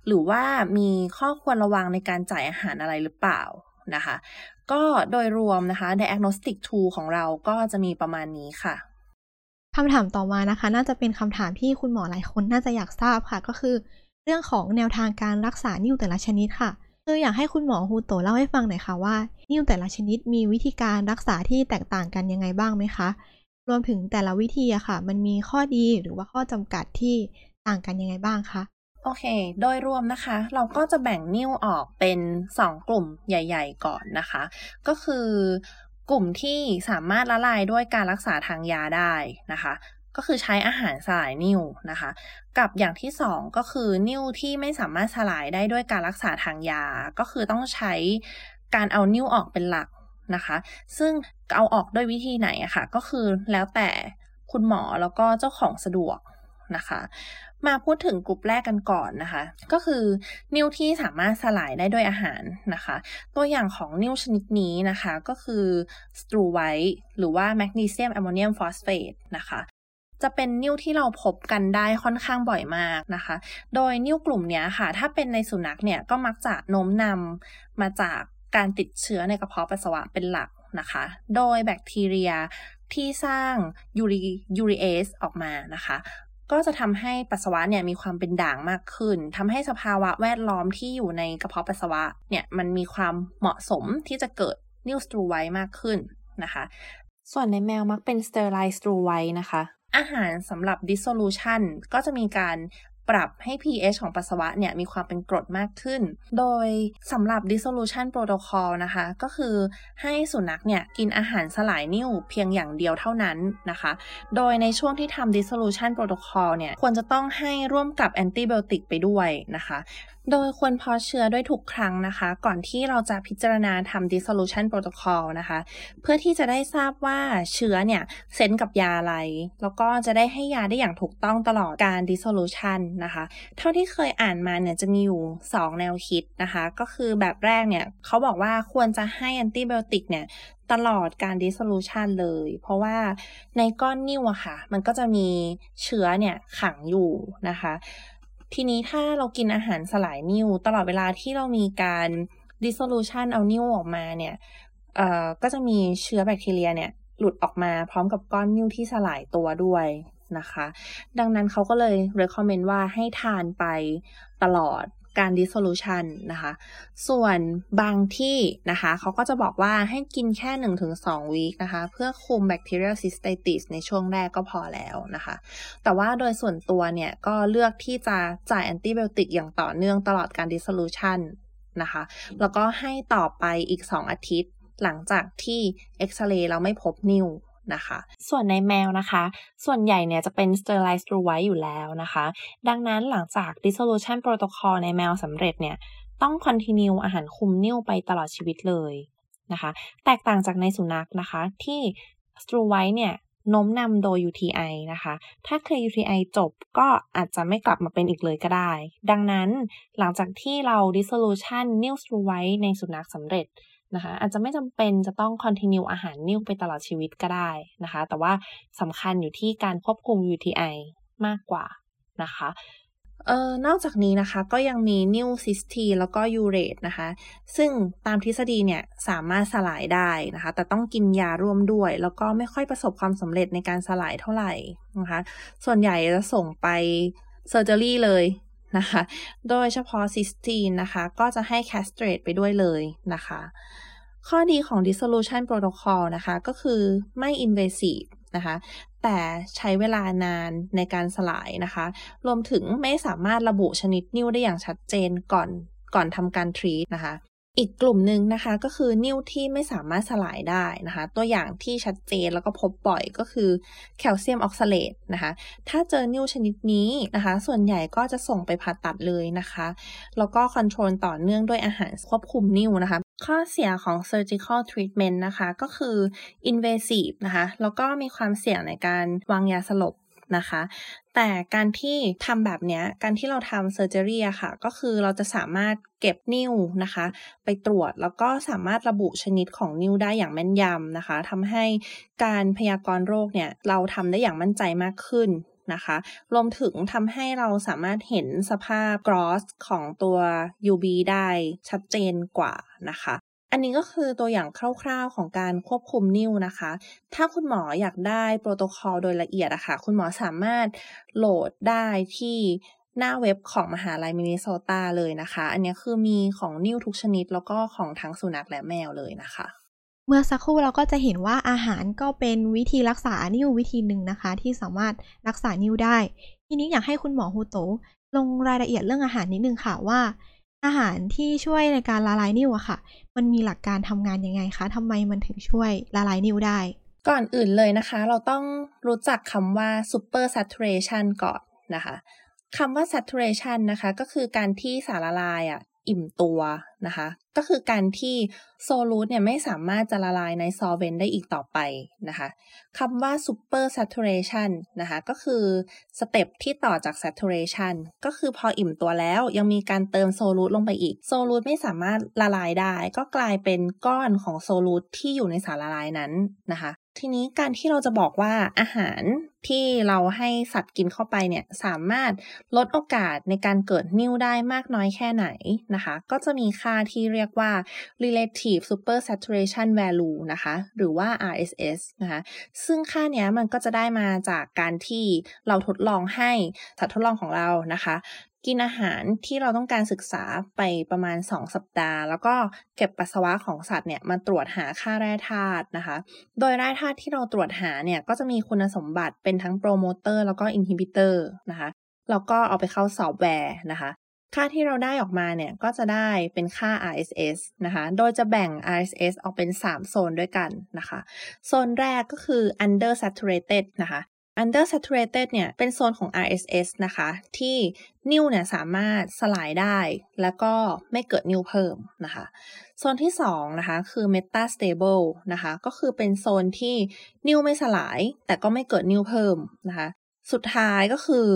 หรือว่ามีข้อควรระวังในการจ่ายอาหารอะไรหรือเปล่านะคะก็โดยรวมนะคะ diagnostic tool ของเราก็จะมีประมาณนี้ค่ะคำถามต่อมานะคะน่าจะเป็นคำถามที่คุณหมอหลายคนน่าจะอยากทราบค่ะก็คือเรื่องของแนวทางการรักษานิ่วแต่ละชนิดค่ะคืออยากให้คุณหมอฮูโตะเล่าให้ฟังหน่อยค่ะว่านิ่วแต่ละชนิดมีวิธีการรักษาที่แตกต่างกันยังไงบ้างไหมคะรวมถึงแต่ละวิธีอะค่ะมันมีข้อดีหรือว่าข้อจำกัดที่ต่างกันยังไงบ้างคะโอเคโดยรวมนะคะเราก็จะแบ่งนิ่วออกเป็น2กลุ่มใหญ่ๆก่อนนะคะก็คือกลุ่มที่สามารถละลายด้วยการรักษาทางยาได้นะคะก็คือใช้อาหารสลายนิ่วนะคะกับอย่างที่2ก็คือนิ่วที่ไม่สามารถสลายได้ด้วยการรักษาทางยาก็คือต้องใช้การเอานิ่วออกเป็นหลักนะคะซึ่งเอาออกด้วยวิธีไหนอะค่ะก็คือแล้วแต่คุณหมอแล้วก็เจ้าของสะดวกนะคะมาพูดถึงกลุ่มแรกกันก่อนนะคะก็คือนิ่วที่สามารถสลายได้ด้วยอาหารนะคะตัวอย่างของนิ่วชนิดนี้นะคะก็คือ Struvite หรือว่า Magnesium Ammonium Phosphate นะคะจะเป็นนิ่วที่เราพบกันได้ค่อนข้างบ่อยมากนะคะโดยนิ่วกลุ่มนี้ค่ะถ้าเป็นในสุนัขเนี่ยก็มักจะโน้มนำมาจากการติดเชื้อในกระเพาะปัสสาวะเป็นหลักนะคะโดยแบคทีเรียที่สร้าง Urate ออกมานะคะก็จะทำให้ปัสสาวะเนี่ยมีความเป็นด่างมากขึ้นทำให้สภาวะแวดล้อมที่อยู่ในกระเพาะปัสสาวะเนี่ยมันมีความเหมาะสมที่จะเกิดนิ่ว Struvite มากขึ้นนะคะส่วนในแมวมักเป็น Sterile Struvite นะคะอาหารสำหรับ dissolution ก็จะมีการ ปรับให้ pH ของปัสสาวะเนี่ยมีความเป็นกรดมากขึ้นโดยสำหรับ dissolution protocol นะคะก็คือให้สุนัขเนี่ยกินอาหารสลายนิ่วเพียงอย่างเดียวเท่านั้นนะคะโดยในช่วงที่ทำ dissolution protocol เนี่ยควรจะต้องให้ร่วมกับแอนติไบโอติกไปด้วยนะคะโดยควรเพาะเชื้อด้วยทุกครั้งนะคะก่อนที่เราจะพิจารณาทำ dissolution protocol นะคะเพื่อที่จะได้ทราบว่าเชื้อเนี่ยเซนส์กับยาอะไรแล้วก็จะได้ให้ยาได้อย่างถูกต้องตลอดการ dissolution นะคะเท่าที่เคยอ่านมาเนี่ยจะมีอยู่2แนวคิดนะคะก็คือแบบแรกเนี่ยเขาบอกว่าควรจะให้แอนติไบโอติกเนี่ยตลอดการ dissolution เลยเพราะว่าในก้อนนิ่วอะค่ะมันก็จะมีเชื้อเนี่ยขังอยู่นะคะทีนี้ถ้าเรากินอาหารสลายนิ่วตลอดเวลาที่เรามีการ dissolution เอานิ่วออกมาเนี่ยก็จะมีเชื้อแบคทีเรียเนี่ยหลุดออกมาพร้อมกับก้อนนิ่วที่สลายตัวด้วยนะคะดังนั้นเขาก็เลย recommend ว่าให้ทานไปตลอดการ dissolution นะคะส่วนบางที่นะคะเขาก็จะบอกว่าให้กินแค่ 1-2 วีคนะคะเพื่อคุม bacterial cystitis ในช่วงแรกก็พอแล้วนะคะแต่ว่าโดยส่วนตัวเนี่ยก็เลือกที่จะจ่ายแอนติไบโอติกอย่างต่อเนื่องตลอดการ dissolution นะคะแล้วก็ให้ต่อไปอีก2 อาทิตย์หลังจากที่ X-ray เราไม่พบนิ่วนะคะส่วนในแมวนะคะส่วนใหญ่เนี่ยจะเป็น sterilized Struvite อยู่แล้วนะคะดังนั้นหลังจาก dissolution protocol ในแมวสำเร็จเนี่ยต้อง continue อาหารคุมนิ่วไปตลอดชีวิตเลยนะคะแตกต่างจากในสุนัขนะคะที่ Struvite เนี่ยโน้มนำโดย UTI นะคะถ้าเคย UTI จบก็อาจจะไม่กลับมาเป็นอีกเลยก็ได้ดังนั้นหลังจากที่เรา dissolution นิ่ว Struvite ในสุนัขสำเร็จนะคะอาจจะไม่จำเป็นจะต้อง continue อาหารนิ่วไปตลอดชีวิตก็ได้นะคะแต่ว่าสำคัญอยู่ที่การควบคุม UTI มากกว่านะคะนอกจากนี้นะคะก็ยังมีนิ่ว Cystine แล้วก็ Urate นะคะซึ่งตามทฤษฎีเนี่ยสามารถสลายได้นะคะแต่ต้องกินยาร่วมด้วยแล้วก็ไม่ค่อยประสบความสำเร็จในการสลายเท่าไหร่นะคะส่วนใหญ่จะส่งไป surgery เลยนะคะโดยเฉพาะ Cystine นะคะก็จะให้ castrate ไปด้วยเลยนะคะข้อดีของ dissolution protocol นะคะก็คือไม่ invasive นะคะแต่ใช้เวลานานในการสลายนะคะรวมถึงไม่สามารถระบุชนิดนิ่วได้อย่างชัดเจนก่อนทำการ treat นะคะอีกกลุ่มนึงนะคะก็คือนิ่วที่ไม่สามารถสลายได้นะคะตัวอย่างที่ชัดเจนแล้วก็พบบ่อยก็คือ Calcium Oxalate นะคะถ้าเจอนิ่วชนิดนี้นะคะส่วนใหญ่ก็จะส่งไปผ่าตัดเลยนะคะแล้วก็คอนโทรลต่อเนื่องด้วยอาหารควบคุมนิ่วนะคะข้อเสียของ surgical treatment นะคะก็คือ invasive นะคะแล้วก็มีความเสี่ยงในการวางยาสลบนะคะแต่การที่ทำแบบนี้การที่เราทำเซอร์เจอรี่อะค่ะก็คือเราจะสามารถเก็บนิ่วนะคะไปตรวจแล้วก็สามารถระบุชนิดของนิ่วได้อย่างแม่นยำนะคะทำให้การพยากรณ์โรคเนี่ยเราทำได้อย่างมั่นใจมากขึ้นนะคะรวมถึงทำให้เราสามารถเห็นสภาพ gross ของตัว UB ได้ชัดเจนกว่านะคะอันนี้ก็คือตัวอย่างคร่าวๆของการควบคุมนิ่วนะคะถ้าคุณหมออยากได้โปรโตคอลโดยละเอียดนะคะคุณหมอสามารถโหลดได้ที่หน้าเว็บของมหาลัย Minnesota เลยนะคะอันนี้คือมีของนิ่วทุกชนิดแล้วก็ของทั้งสุนัขและแมวเลยนะคะเมื่อสักครู่เราก็จะเห็นว่าอาหารก็เป็นวิธีรักษานิ่ววิธีหนึ่งนะคะที่สามารถรักษานิ่วได้ทีนี้อยากให้คุณหมอฮูโตลงรายละเอียดเรื่องอาหารนิดนึงค่ะว่าอาหารที่ช่วยในการละลายนิ่วอะค่ะมันมีหลักการทำงานยังไงคะทำไมมันถึงช่วยละลายนิ่วได้ก่อนอื่นเลยนะคะเราต้องรู้จักคำว่า super saturation ก่อนนะคะคำว่า saturation นะคะก็คือการที่สารละลายอะอิ่มตัวนะคะก็คือการที่โซลูตเนี่ยไม่สามารถจะละลายในซอลเวนต์ได้อีกต่อไปนะคะคำว่า super saturation นะคะก็คือสเต็ปที่ต่อจาก saturation ก็คือพออิ่มตัวแล้วยังมีการเติมโซลูตลงไปอีกโซลูตไม่สามารถละลายได้ก็กลายเป็นก้อนของโซลูตที่อยู่ในสารละลายนั้นนะคะทีนี้การที่เราจะบอกว่าอาหารที่เราให้สัตว์กินเข้าไปเนี่ยสามารถลดโอกาสในการเกิดนิ่วได้มากน้อยแค่ไหนนะคะก็จะมีค่าที่เรียกว่า relative super saturation value นะคะหรือว่า RSS นะคะซึ่งค่าเนี้ยมันก็จะได้มาจากการที่เราทดลองให้สัตว์ทดลองของเรานะคะกินอาหารที่เราต้องการศึกษาไปประมาณ2สัปดาห์แล้วก็เก็บปัสสาวะของสัตว์เนี่ยมาตรวจหาค่าแร่ธาตุนะคะโดยแร่ธาตุที่เราตรวจหาเนี่ยก็จะมีคุณสมบัติเป็นทั้งโปรโมเตอร์แล้วก็อินฮิบิเตอร์นะคะ แล้วก็เอาไปเข้าซอฟต์แวร์นะคะค่าที่เราได้ออกมาเนี่ยก็จะได้เป็นค่า RSS นะคะโดยจะแบ่ง RSS ออกเป็น3โซนด้วยกันนะคะโซนแรกก็คือ undersaturated นะคะ undersaturated เนี่ยเป็นโซนของ RSS นะคะที่นิ่วเนี่ยสามารถสลายได้แล้วก็ไม่เกิดนิ่วเพิ่มนะคะโซนที่2นะคะคือ metastable นะคะก็คือเป็นโซนที่นิ่วไม่สลายแต่ก็ไม่เกิดนิ่วเพิ่มนะคะสุดท้ายก็คือ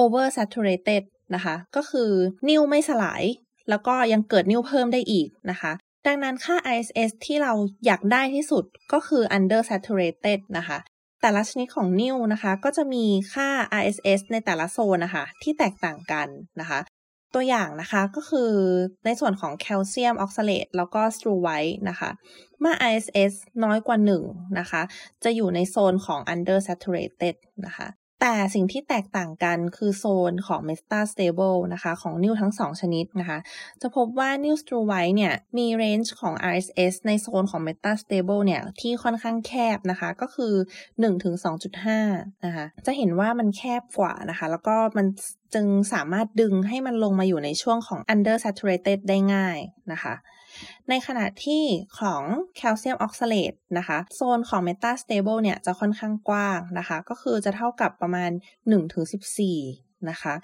oversaturatedนะคะก็คือนิ่วไม่สลายแล้วก็ยังเกิดนิ่วเพิ่มได้อีกนะคะดังนั้นค่า RSS ที่เราอยากได้ที่สุดก็คือ undersaturated นะคะแต่ละชนิดของนิ่วนะคะก็จะมีค่า RSS ในแต่ละโซนนะคะที่แตกต่างกันนะคะตัวอย่างนะคะก็คือในส่วนของ Calcium Oxalate แล้วก็ Struvite นะคะเมื่อ RSS น้อยกว่า1นะคะจะอยู่ในโซนของ undersaturated นะคะแต่สิ่งที่แตกต่างกันคือโซนของ Metastable นะคะของนิ่วทั้ง2ชนิดนะคะจะพบว่านิ่ว Struvite เนี่ยมีเรนจ์ของ RSS ในโซนของ Metastable เนี่ยที่ค่อนข้างแคบนะคะก็คือ 1-2.5 นะคะจะเห็นว่ามันแคบกว่านะคะแล้วก็มันจึงสามารถดึงให้มันลงมาอยู่ในช่วงของ Undersaturated ได้ง่ายนะคะในขณะที่ของ Calcium Oxalate นะคะโซนของ Metastable เนี่ยจะค่อนข้างกว้างนะคะก็คือจะเท่ากับประมาณ 1-14 นะคะ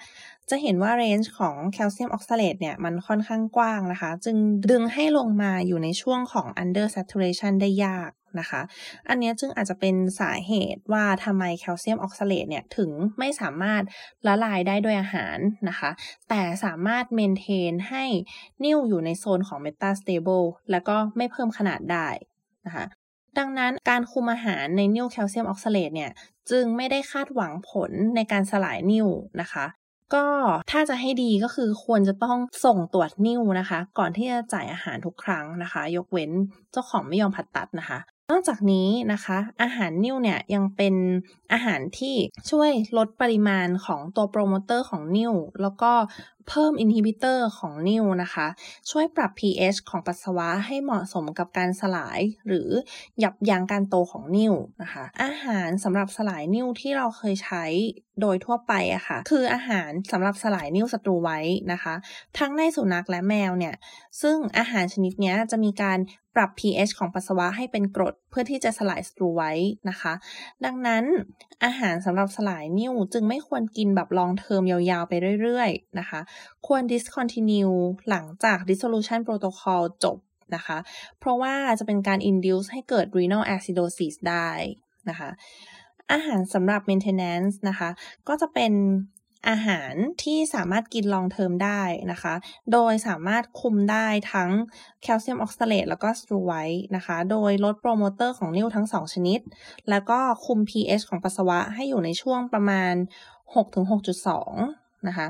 จะเห็นว่า range ของ Calcium Oxalate เนี่ยมันค่อนข้างกว้างนะคะจึงดึงให้ลงมาอยู่ในช่วงของ Undersaturation ได้ยากนะคะอันนี้จึงอาจจะเป็นสาเหตุว่าทำไม Calcium Oxalate เนี่ยถึงไม่สามารถละลายได้ด้วยอาหารนะคะแต่สามารถ maintain ให้นิ่วอยู่ในโซนของ Metastable แล้วก็ไม่เพิ่มขนาดได้นะคะดังนั้นการคุมอาหารในนิ่ว Calcium Oxalate เนี่ยจึงไม่ได้คาดหวังผลในการสลายนิ่วนะคะก็ถ้าจะให้ดีก็คือควรจะต้องส่งตรวจนิ่วนะคะก่อนที่จะจ่ายอาหารทุกครั้งนะคะยกเว้นเจ้าของไม่ยอมผ่าตัดนะคะนอกจากนี้นะคะอาหารนิ่วเนี่ยยังเป็นอาหารที่ช่วยลดปริมาณของตัวโปรโมเตอร์ของนิ่วแล้วก็เพิ่มอินฮิบิเตอร์ของนิ่วนะคะช่วยปรับ pH ของปัสสาวะให้เหมาะสมกับการสลายหรือยับยั้งการโตของนิ่วนะคะอาหารสำหรับสลายนิ่วที่เราเคยใช้โดยทั่วไปอะค่ะคืออาหารสำหรับสลายนิ่วศัตรูไว้นะคะทั้งในสุนัขและแมวเนี่ยซึ่งอาหารชนิดนี้จะมีการปรับ pH ของปัสสาวะให้เป็นกรดเพื่อที่จะสลายศัตรูไว้นะคะดังนั้นอาหารสำหรับสลายนิ่วจึงไม่ควรกินแบบ long term ยาวๆไปเรื่อยๆนะคะควร discontinue หลังจาก dissolution protocol จบนะคะเพราะว่าจะเป็นการ induce ให้เกิด renal acidosis ได้นะคะอาหารสำหรับ maintenance นะคะก็จะเป็นอาหารที่สามารถกิน long term ได้นะคะโดยสามารถคุมได้ทั้ง Calcium Oxalate แล้วก็ Struvite นะคะโดยลดโปรโมเตอร์ของนิ่วทั้ง2ชนิดแล้วก็คุม pH ของปัสสาวะให้อยู่ในช่วงประมาณ 6-6.2นะคะ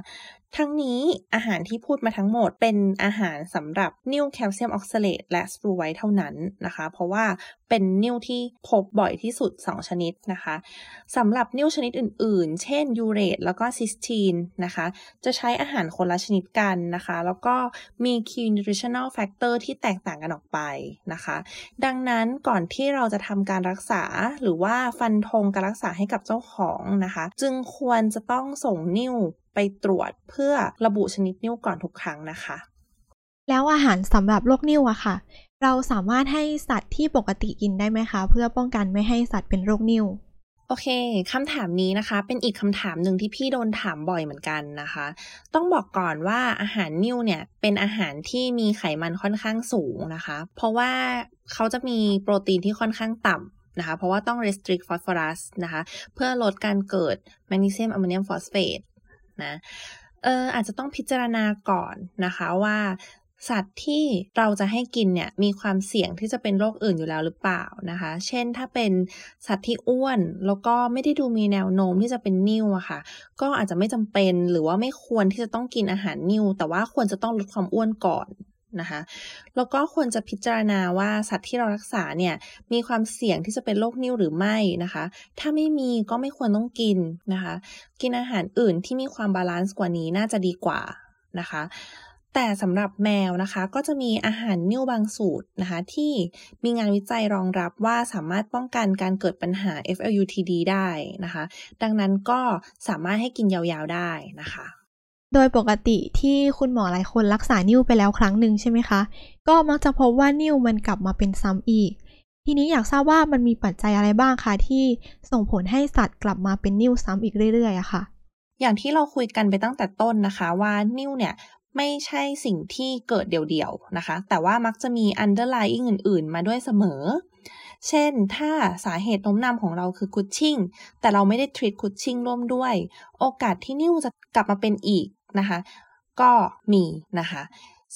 ทั้งนี้อาหารที่พูดมาทั้งหมดเป็นอาหารสำหรับนิ่ว Calcium Oxalate และ Struvite เท่านั้นนะคะเพราะว่าเป็นนิ่วที่พบบ่อยที่สุด2ชนิดนะคะสำหรับนิ่วชนิดอื่นๆเช่น Urate แล้วก็ Cystine นะคะจะใช้อาหารคนละชนิดกันนะคะแล้วก็มี Key Nutritional Factor ที่แตกต่างกันออกไปนะคะดังนั้นก่อนที่เราจะทำการรักษาหรือว่าฟันธงการรักษาให้กับเจ้าของนะคะจึงควรจะต้องส่งนิ่วไปตรวจเพื่อระบุชนิดนิ่วก่อนทุกครั้งนะคะแล้วอาหารสำหรับโรคนิ่วอะค่ะเราสามารถให้สัตว์ที่ปกติกินได้ไหมคะเพื่อป้องกันไม่ให้สัตว์เป็นโรคนิ่วโอเคคำถามนี้นะคะเป็นอีกคำถามหนึ่งที่พี่โดนถามบ่อยเหมือนกันนะคะต้องบอกก่อนว่าอาหารนิ่วเนี่ยเป็นอาหารที่มีไขมันค่อนข้างสูงนะคะเพราะว่าเขาจะมีโปรตีนที่ค่อนข้างต่ำนะคะเพราะว่าต้อง restrict phosphorus นะคะเพื่อลดการเกิด Magnesium Ammonium Phosphateนะอาจจะต้องพิจารณาก่อนนะคะว่าสัตว์ที่เราจะให้กินเนี่ยมีความเสี่ยงที่จะเป็นโรคอื่นอยู่แล้วหรือเปล่านะคะเช่นถ้าเป็นสัตว์ที่อ้วนแล้วก็ไม่ได้ดูมีแนวโน้มที่จะเป็นนิ่วอะค่ะก็อาจจะไม่จำเป็นหรือว่าไม่ควรที่จะต้องกินอาหารนิ่วแต่ว่าควรจะต้องลดความอ้วนก่อนนะคะแล้วก็ควรจะพิจารณาว่าสัตว์ที่เรารักษาเนี่ยมีความเสี่ยงที่จะเป็นโรคนิ่วหรือไม่นะคะถ้าไม่มีก็ไม่ควรต้องกินนะคะกินอาหารอื่นที่มีความบาลานซ์กว่านี้น่าจะดีกว่านะคะ แต่สำหรับแมวนะคะก็จะมีอาหารนิ่วบางสูตรนะคะที่มีงานวิจัยรองรับว่าสามารถป้องกันการเกิดปัญหา FLUTD ได้นะคะดังนั้นก็สามารถให้กินยาวๆได้นะคะโดยปกติที่คุณหมอหลายคนรักษานิ่วไปแล้วครั้งหนึ่งใช่ไหมคะก็มักจะพบว่านิ่วมันกลับมาเป็นซ้ำอีกทีนี้อยากทราบว่ามันมีปัจจัยอะไรบ้างคะที่ส่งผลให้สัตว์กลับมาเป็นนิ่วซ้ำอีกเรื่อยๆอะค่ะอย่างที่เราคุยกันไปตั้งแต่ต้นนะคะว่านิ่วเนี่ยไม่ใช่สิ่งที่เกิดเดี่ยวๆนะคะแต่ว่ามักจะมี underlying อื่นๆมาด้วยเสมอเช่นถ้าสาเหตุโน้มนำของเราคือคุชชิ่งแต่เราไม่ได้ treat คุชชิ่งร่วมด้วยโอกาสที่นิ่วจะกลับมาเป็นอีกนะคะก็มีนะคะ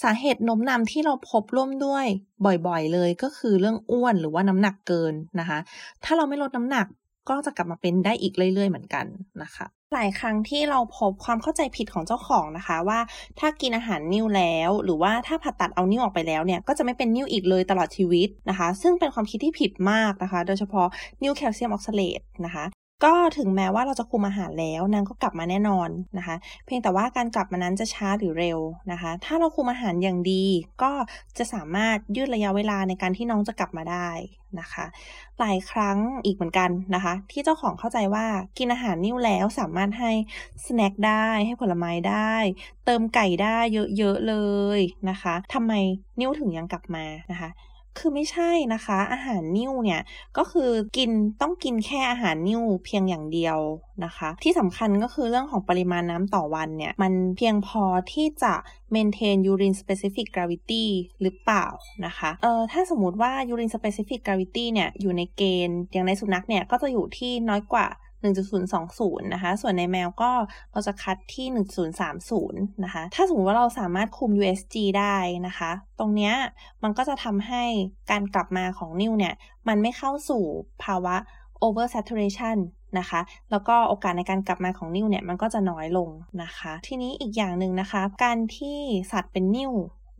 สาเหตุโน้มนำที่เราพบร่วมด้วยบ่อยๆเลยก็คือเรื่องอ้วนหรือว่าน้ำหนักเกินนะคะถ้าเราไม่ลดน้ำหนักก็จะกลับมาเป็นได้อีกเรื่อยๆเหมือนกันนะคะหลายครั้งที่เราพบความเข้าใจผิดของเจ้าของนะคะว่าถ้ากินอาหารนิ่วแล้วหรือว่าถ้าผ่าตัดเอานิ่วออกไปแล้วเนี่ยก็จะไม่เป็นนิ่วอีกเลยตลอดชีวิตนะคะซึ่งเป็นความคิดที่ผิดมากนะคะโดยเฉพาะนิ่วแคลเซียมออกซาเลตนะคะก็ถึงแม้ว่าเราจะคุมอาหารแล้วนางก็กลับมาแน่นอนนะคะเพียงแต่ว่าการกลับมานั้นจะช้าหรือเร็วนะคะถ้าเราคุมอาหารอย่างดีก็จะสามารถยืดระยะเวลาในการที่น้องจะกลับมาได้นะคะหลายครั้งอีกเหมือนกันนะคะที่เจ้าของเข้าใจว่ากินอาหารนิ่วแล้วสามารถให้สแน็คได้ให้ผลไม้ได้เติมไก่ได้เยอะๆเลยนะคะทำไมนิ่วถึงยังกลับมานะคะคือไม่ใช่นะคะอาหารนิ่วเนี่ยก็คือกินต้องกินแค่อาหารนิ่วเพียงอย่างเดียวนะคะที่สำคัญก็คือเรื่องของปริมาณน้ำต่อวันเนี่ยมันเพียงพอที่จะ maintain urine specific gravity หรือเปล่านะคะถ้าสมมติว่า urine specific gravity เนี่ยอยู่ในเกณฑ์อย่างในสุนัขเนี่ยก็จะอยู่ที่น้อยกว่า1.020 นะคะส่วนในแมวก็เราจะคัดที่ 1.030 นะคะถ้าสมมติว่าเราสามารถคุม USG ได้นะคะตรงเนี้ยมันก็จะทำให้การกลับมาของนิ่วเนี่ยมันไม่เข้าสู่ภาวะ over saturation นะคะแล้วก็โอกาสในการกลับมาของนิ่วเนี่ยมันก็จะน้อยลงนะคะทีนี้อีกอย่างหนึ่งนะคะการที่สัตว์เป็นนิ่ว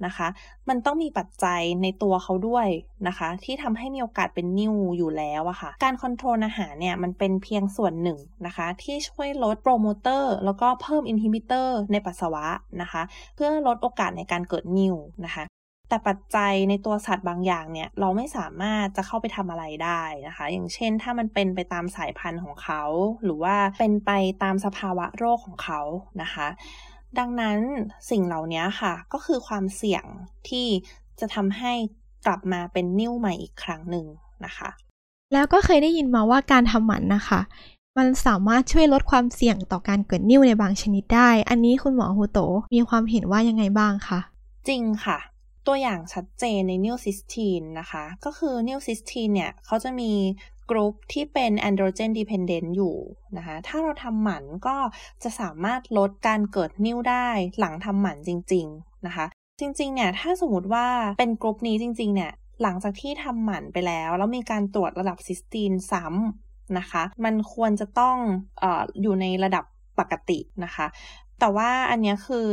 นะคะมันต้องมีปัจจัยในตัวเขาด้วยนะคะที่ทำให้มีโอกาสเป็นนิ่วอยู่แล้วอะค่ะการคอนโทรลอาหารเนี่ยมันเป็นเพียงส่วนหนึ่งนะคะที่ช่วยลดโปรโมเตอร์แล้วก็เพิ่มอินฮิบิเตอร์ในปัสสาวะนะคะเพื่อลดโอกาสในการเกิดนิ่วนะคะแต่ปัจจัยในตัวสัตว์บางอย่างเนี่ยเราไม่สามารถจะเข้าไปทำอะไรได้นะคะอย่างเช่นถ้ามันเป็นไปตามสายพันธุ์ของเขาหรือว่าเป็นไปตามสภาวะโรคของเขานะคะดังนั้นสิ่งเหล่านี้ค่ะก็คือความเสี่ยงที่จะทำให้กลับมาเป็นนิ่วใหม่อีกครั้งหนึ่งนะคะแล้วก็เคยได้ยินมาว่าการทำหมันนะคะมันสามารถช่วยลดความเสี่ยงต่อการเกิดนิ่วในบางชนิดได้อันนี้คุณหมอฮูโตะมีความเห็นว่ายังไงบ้างคะจริงค่ะตัวอย่างชัดเจนในนิ่วซิสทีนนะคะก็คือนิ่วซิสทีนเนี่ยเขาจะมีกลุ่มที่เป็นแอนโดรเจนดิเพนเดนต์อยู่นะคะถ้าเราทำหมันก็จะสามารถลดการเกิดนิ่วได้หลังทำหมันจริงๆนะคะจริงๆเนี่ยถ้าสมมติว่าเป็นกลุ่มนี้จริงๆเนี่ยหลังจากที่ทำหมันไปแล้วแล้วมีการตรวจระดับซิสตีนซ้ำนะคะมันควรจะต้องอยู่ในระดับปกตินะคะแต่ว่าอันนี้คือ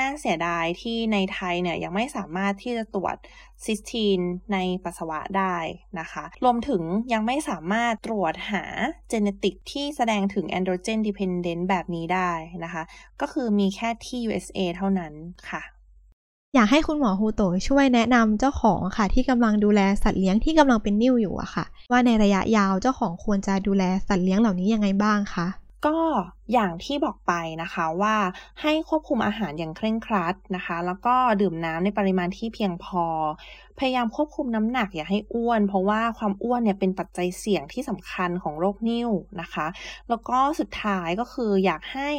น่าเสียดายที่ในไทยเนี่ยยังไม่สามารถที่จะตรวจซิสทีนในปัสสาวะได้นะคะรวมถึงยังไม่สามารถตรวจหาเจเนติกที่แสดงถึงแอนโดรเจนดิเพนเดนต์แบบนี้ได้นะคะก็คือมีแค่ที่ USA เท่านั้นค่ะอยากให้คุณหมอฮูโตะช่วยแนะนำเจ้าของค่ะที่กำลังดูแลสัตว์เลี้ยงที่กำลังเป็นนิ่วอยู่อะค่ะว่าในระยะยาวเจ้าของควรจะดูแลสัตว์เลี้ยงเหล่านี้ยังไงบ้างคะก็อย่างที่บอกไปนะคะว่าให้ควบคุมอาหารอย่างเคร่งครัดนะคะแล้วก็ดื่มน้ำในปริมาณที่เพียงพอพยายามควบคุมน้ำหนักอย่าให้อ้วนเพราะว่าความอ้วนเนี่ยเป็นปัจจัยเสี่ยงที่สำคัญของโรคนิ่วนะคะแล้วก็สุดท้ายก็คืออยากให้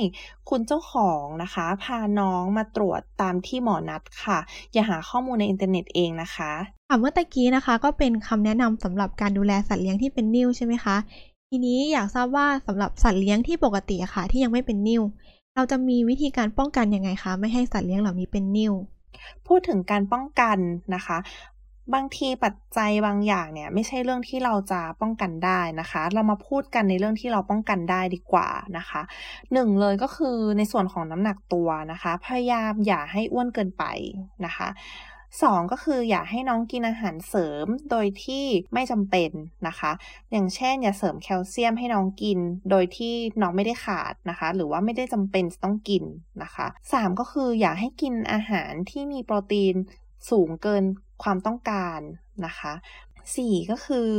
คุณเจ้าของนะคะพาน้องมาตรวจตามที่หมอนัดค่ะอย่าหาข้อมูลในอินเทอร์เน็ตเองนะคะเมื่อตะกี้นะคะก็เป็นคำแนะนำสำหรับการดูแลสัตว์เลี้ยงที่เป็นนิ่วใช่ไหมคะทีนี้อยากทราบว่าสำหรับสัตว์เลี้ยงที่ปกติอะค่ะที่ยังไม่เป็นนิ่วเราจะมีวิธีการป้องกันยังไงคะไม่ให้สัตว์เลี้ยงเหล่านี้เป็นนิ่วพูดถึงการป้องกันนะคะบางทีปัจจัยบางอย่างเนี่ยไม่ใช่เรื่องที่เราจะป้องกันได้นะคะเรามาพูดกันในเรื่องที่เราป้องกันได้ดีกว่านะคะหนึ่งเลยก็คือในส่วนของน้ำหนักตัวนะคะพยายามอย่าให้อ้วนเกินไปนะคะ 2ก็คืออย่าให้น้องกินอาหารเสริมโดยที่ไม่จำเป็นนะคะอย่างเช่นอย่าเสริมแคลเซียมให้น้องกินโดยที่น้องไม่ได้ขาดนะคะหรือว่าไม่ได้จำเป็นต้องกินนะคะ3ก็คืออย่าให้กินอาหารที่มีโปรตีนสูงเกินความต้องการนะคะ4ก็คือ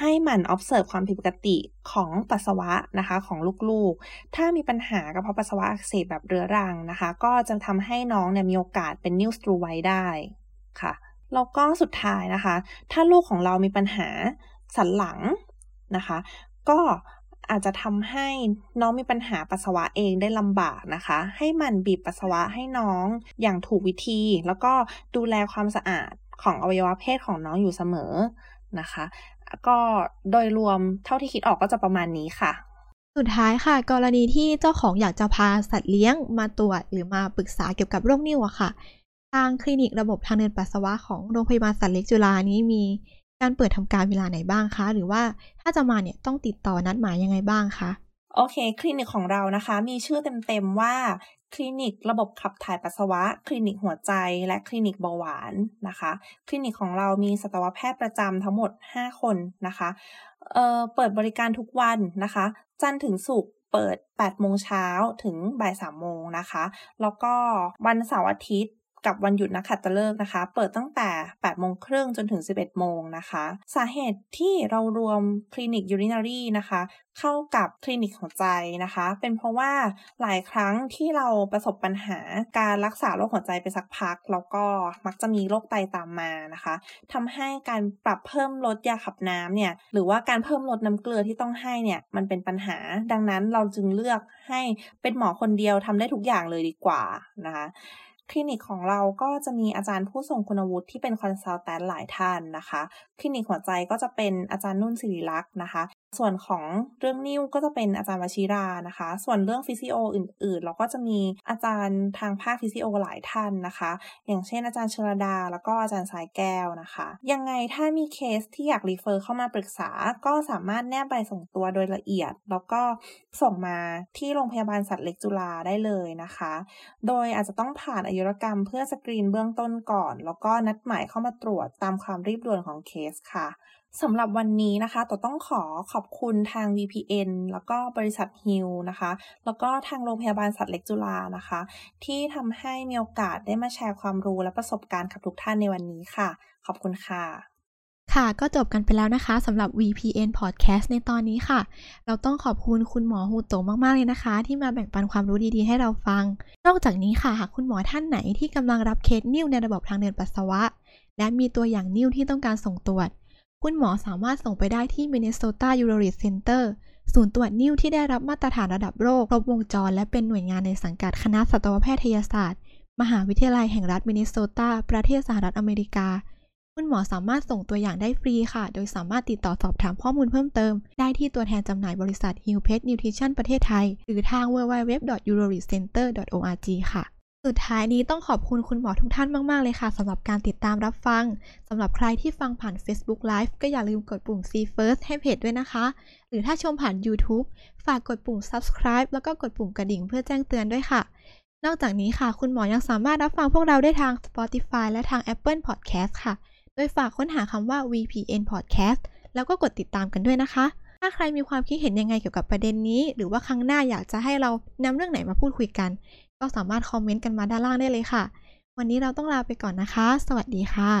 ให้หมั่น observe ความผิดปกติของปัสสาวะนะคะของลูกๆถ้ามีปัญหากระเพาะปัสสาวะอักเสบแบบเรื้อรังนะคะก็จะทำให้น้องเนี่ยมีโอกาสเป็นนิ่วสตรูไวได้ค่ะแล้วก็สุดท้ายนะคะถ้าลูกของเรามีปัญหาสันหลังนะคะก็อาจจะทำให้น้องมีปัญหาปัสสาวะเองได้ลำบากนะคะให้หมั่นบีบปัสสาวะให้น้องอย่างถูกวิธีแล้วก็ดูแลความสะอาดของอวัยวะเพศของน้องอยู่เสมอนะคะก็โดยรวมเท่าที่คิดออกก็จะประมาณนี้ค่ะสุดท้ายค่ะกรณีที่เจ้าของอยากจะพาสัตว์เลี้ยงมาตรวจหรือมาปรึกษาเกี่ยวกับโรคนิ่วอะค่ะทางคลินิกระบบทางเดินปัสสาวะของโรงพยาบาลสัตว์เล็กจุฬานี้มีการเปิดทำการเวลาไหนบ้างคะหรือว่าถ้าจะมาเนี่ยต้องติดต่อนัดหมายยังไงบ้างคะโอเคคลินิกของเรานะคะมีชื่อเต็มๆว่าคลินิกระบบขับถ่ายปัสสาวะคลินิกหัวใจและคลินิกเบาหวานนะคะคลินิกของเรามีสัตวแพทย์ประจำทั้งหมด5คนนะคะเปิดบริการทุกวันนะคะจันทร์ถึงศุกร์เปิด 8:00 น.ถึง 15:00 น.นะคะแล้วก็วันเสาร์อาทิตย์กับวันหยุดนักขัตฤกษ์นะคะเปิดตั้งแต่ 8:30 น.จนถึง 11:00 น.นะคะสาเหตุที่เรารวมคลินิกยูรินารีนะคะเข้ากับคลินิกหัวใจนะคะเป็นเพราะว่าหลายครั้งที่เราประสบปัญหาการรักษาโรคหัวใจไปสักพักแล้วก็มักจะมีโรคไตตามมานะคะทำให้การปรับเพิ่มลดยาขับน้ำเนี่ยหรือว่าการเพิ่มลดน้ำเกลือที่ต้องให้เนี่ยมันเป็นปัญหาดังนั้นเราจึงเลือกให้เป็นหมอคนเดียวทำได้ทุกอย่างเลยดีกว่านะคะคลินิกของเราก็จะมีอาจารย์ผู้ทรงคุณวุฒิที่เป็นคอนซัลแทนท์หลายท่านนะคะคลินิกหัวใจก็จะเป็นอาจารย์นุ่นศิริลักษณ์นะคะส่วนของเรื่องนิ่วก็จะเป็นอาจารย์วชิรานะคะส่วนเรื่องฟิสิโออื่นๆเราก็จะมีอาจารย์ทางภาคฟิสิโอหลายท่านนะคะอย่างเช่นอาจารย์ชลดาแล้วก็อาจารย์สายแก้วนะคะยังไงถ้ามีเคสที่อยากรีเฟอร์เข้ามาปรึกษาก็สามารถแนบใบส่งตัวโดยละเอียดแล้วก็ส่งมาที่โรงพยาบาลสัตว์เล็กจุฬาได้เลยนะคะโดยอาจจะต้องผ่านอายุรกรรมเพื่อสกรีนเบื้องต้นก่อนแล้วก็นัดหมายเข้ามาตรวจตามความรีบด่วนของเคสค่ะสำหรับวันนี้นะคะต้องขอขอบคุณทาง VPN แล้วก็บริษัท Hill's นะคะแล้วก็ทางโรงพยาบาลสัตว์เล็กจุฬานะคะที่ทำให้มีโอกาสได้มาแชร์ความรู้และประสบการณ์กับทุกท่านในวันนี้ค่ะขอบคุณค่ะค่ะก็จบกันไปแล้วนะคะสำหรับ VPN Podcast ในตอนนี้ค่ะเราต้องขอบคุณคุณหมอฮูโตะมากๆเลยนะคะที่มาแบ่งปันความรู้ดีๆให้เราฟังนอกจากนี้ค่ะหากคุณหมอท่านไหนที่กำลังรับเคสนิ่วในระบบทางเดินปัสสาวะและมีตัวอย่างนิ่วที่ต้องการส่งตรวจคุณหมอสามารถส่งไปได้ที่ Minnesota Urologic Center ศูนย์ตรวจนิ่วที่ได้รับมาตรฐานระดับโลกครบวงจรและเป็นหน่วยงานในสังกัดคณะสัตวแพทยศาสตร์มหาวิทยาลัยแห่งรัฐมินนิโซตาประเทศสหรัฐอเมริกาคุณหมอสามารถส่งตัวอย่างได้ฟรีค่ะโดยสามารถติดต่อสอบถามข้อมูลเพิ่มเติมได้ที่ตัวแทนจำหน่ายบริษัท Hill's Nutrition ประเทศไทยหรือทาง www.urologiccenter.org ค่ะสุดท้ายนี้ต้องขอบคุณคุณหมอทุกท่านมากๆเลยค่ะสำหรับการติดตามรับฟังสำหรับใครที่ฟังผ่าน Facebook Live ก็อย่าลืมกดปุ่ม See First ให้เพจด้วยนะคะหรือถ้าชมผ่าน YouTube ฝากกดปุ่ม Subscribe แล้วก็กดปุ่มกระดิ่งเพื่อแจ้งเตือนด้วยค่ะนอกจากนี้ค่ะคุณหมอยังสามารถรับฟังพวกเราได้ทาง Spotify และทาง Apple Podcast ค่ะโดยฝากค้นหาคำว่า VPN Podcast แล้วก็กดติดตามกันด้วยนะคะถ้าใครมีความคิดเห็นยังไงเกี่ยวกับประเด็นนี้หรือว่าครั้งหน้าอยากจะให้เรานำเรื่องไหนมาพูดคุยกันก็สามารถคอมเมนต์กันมาด้านล่างได้เลยค่ะวันนี้เราต้องลาไปก่อนนะคะสวัสดีค่ะ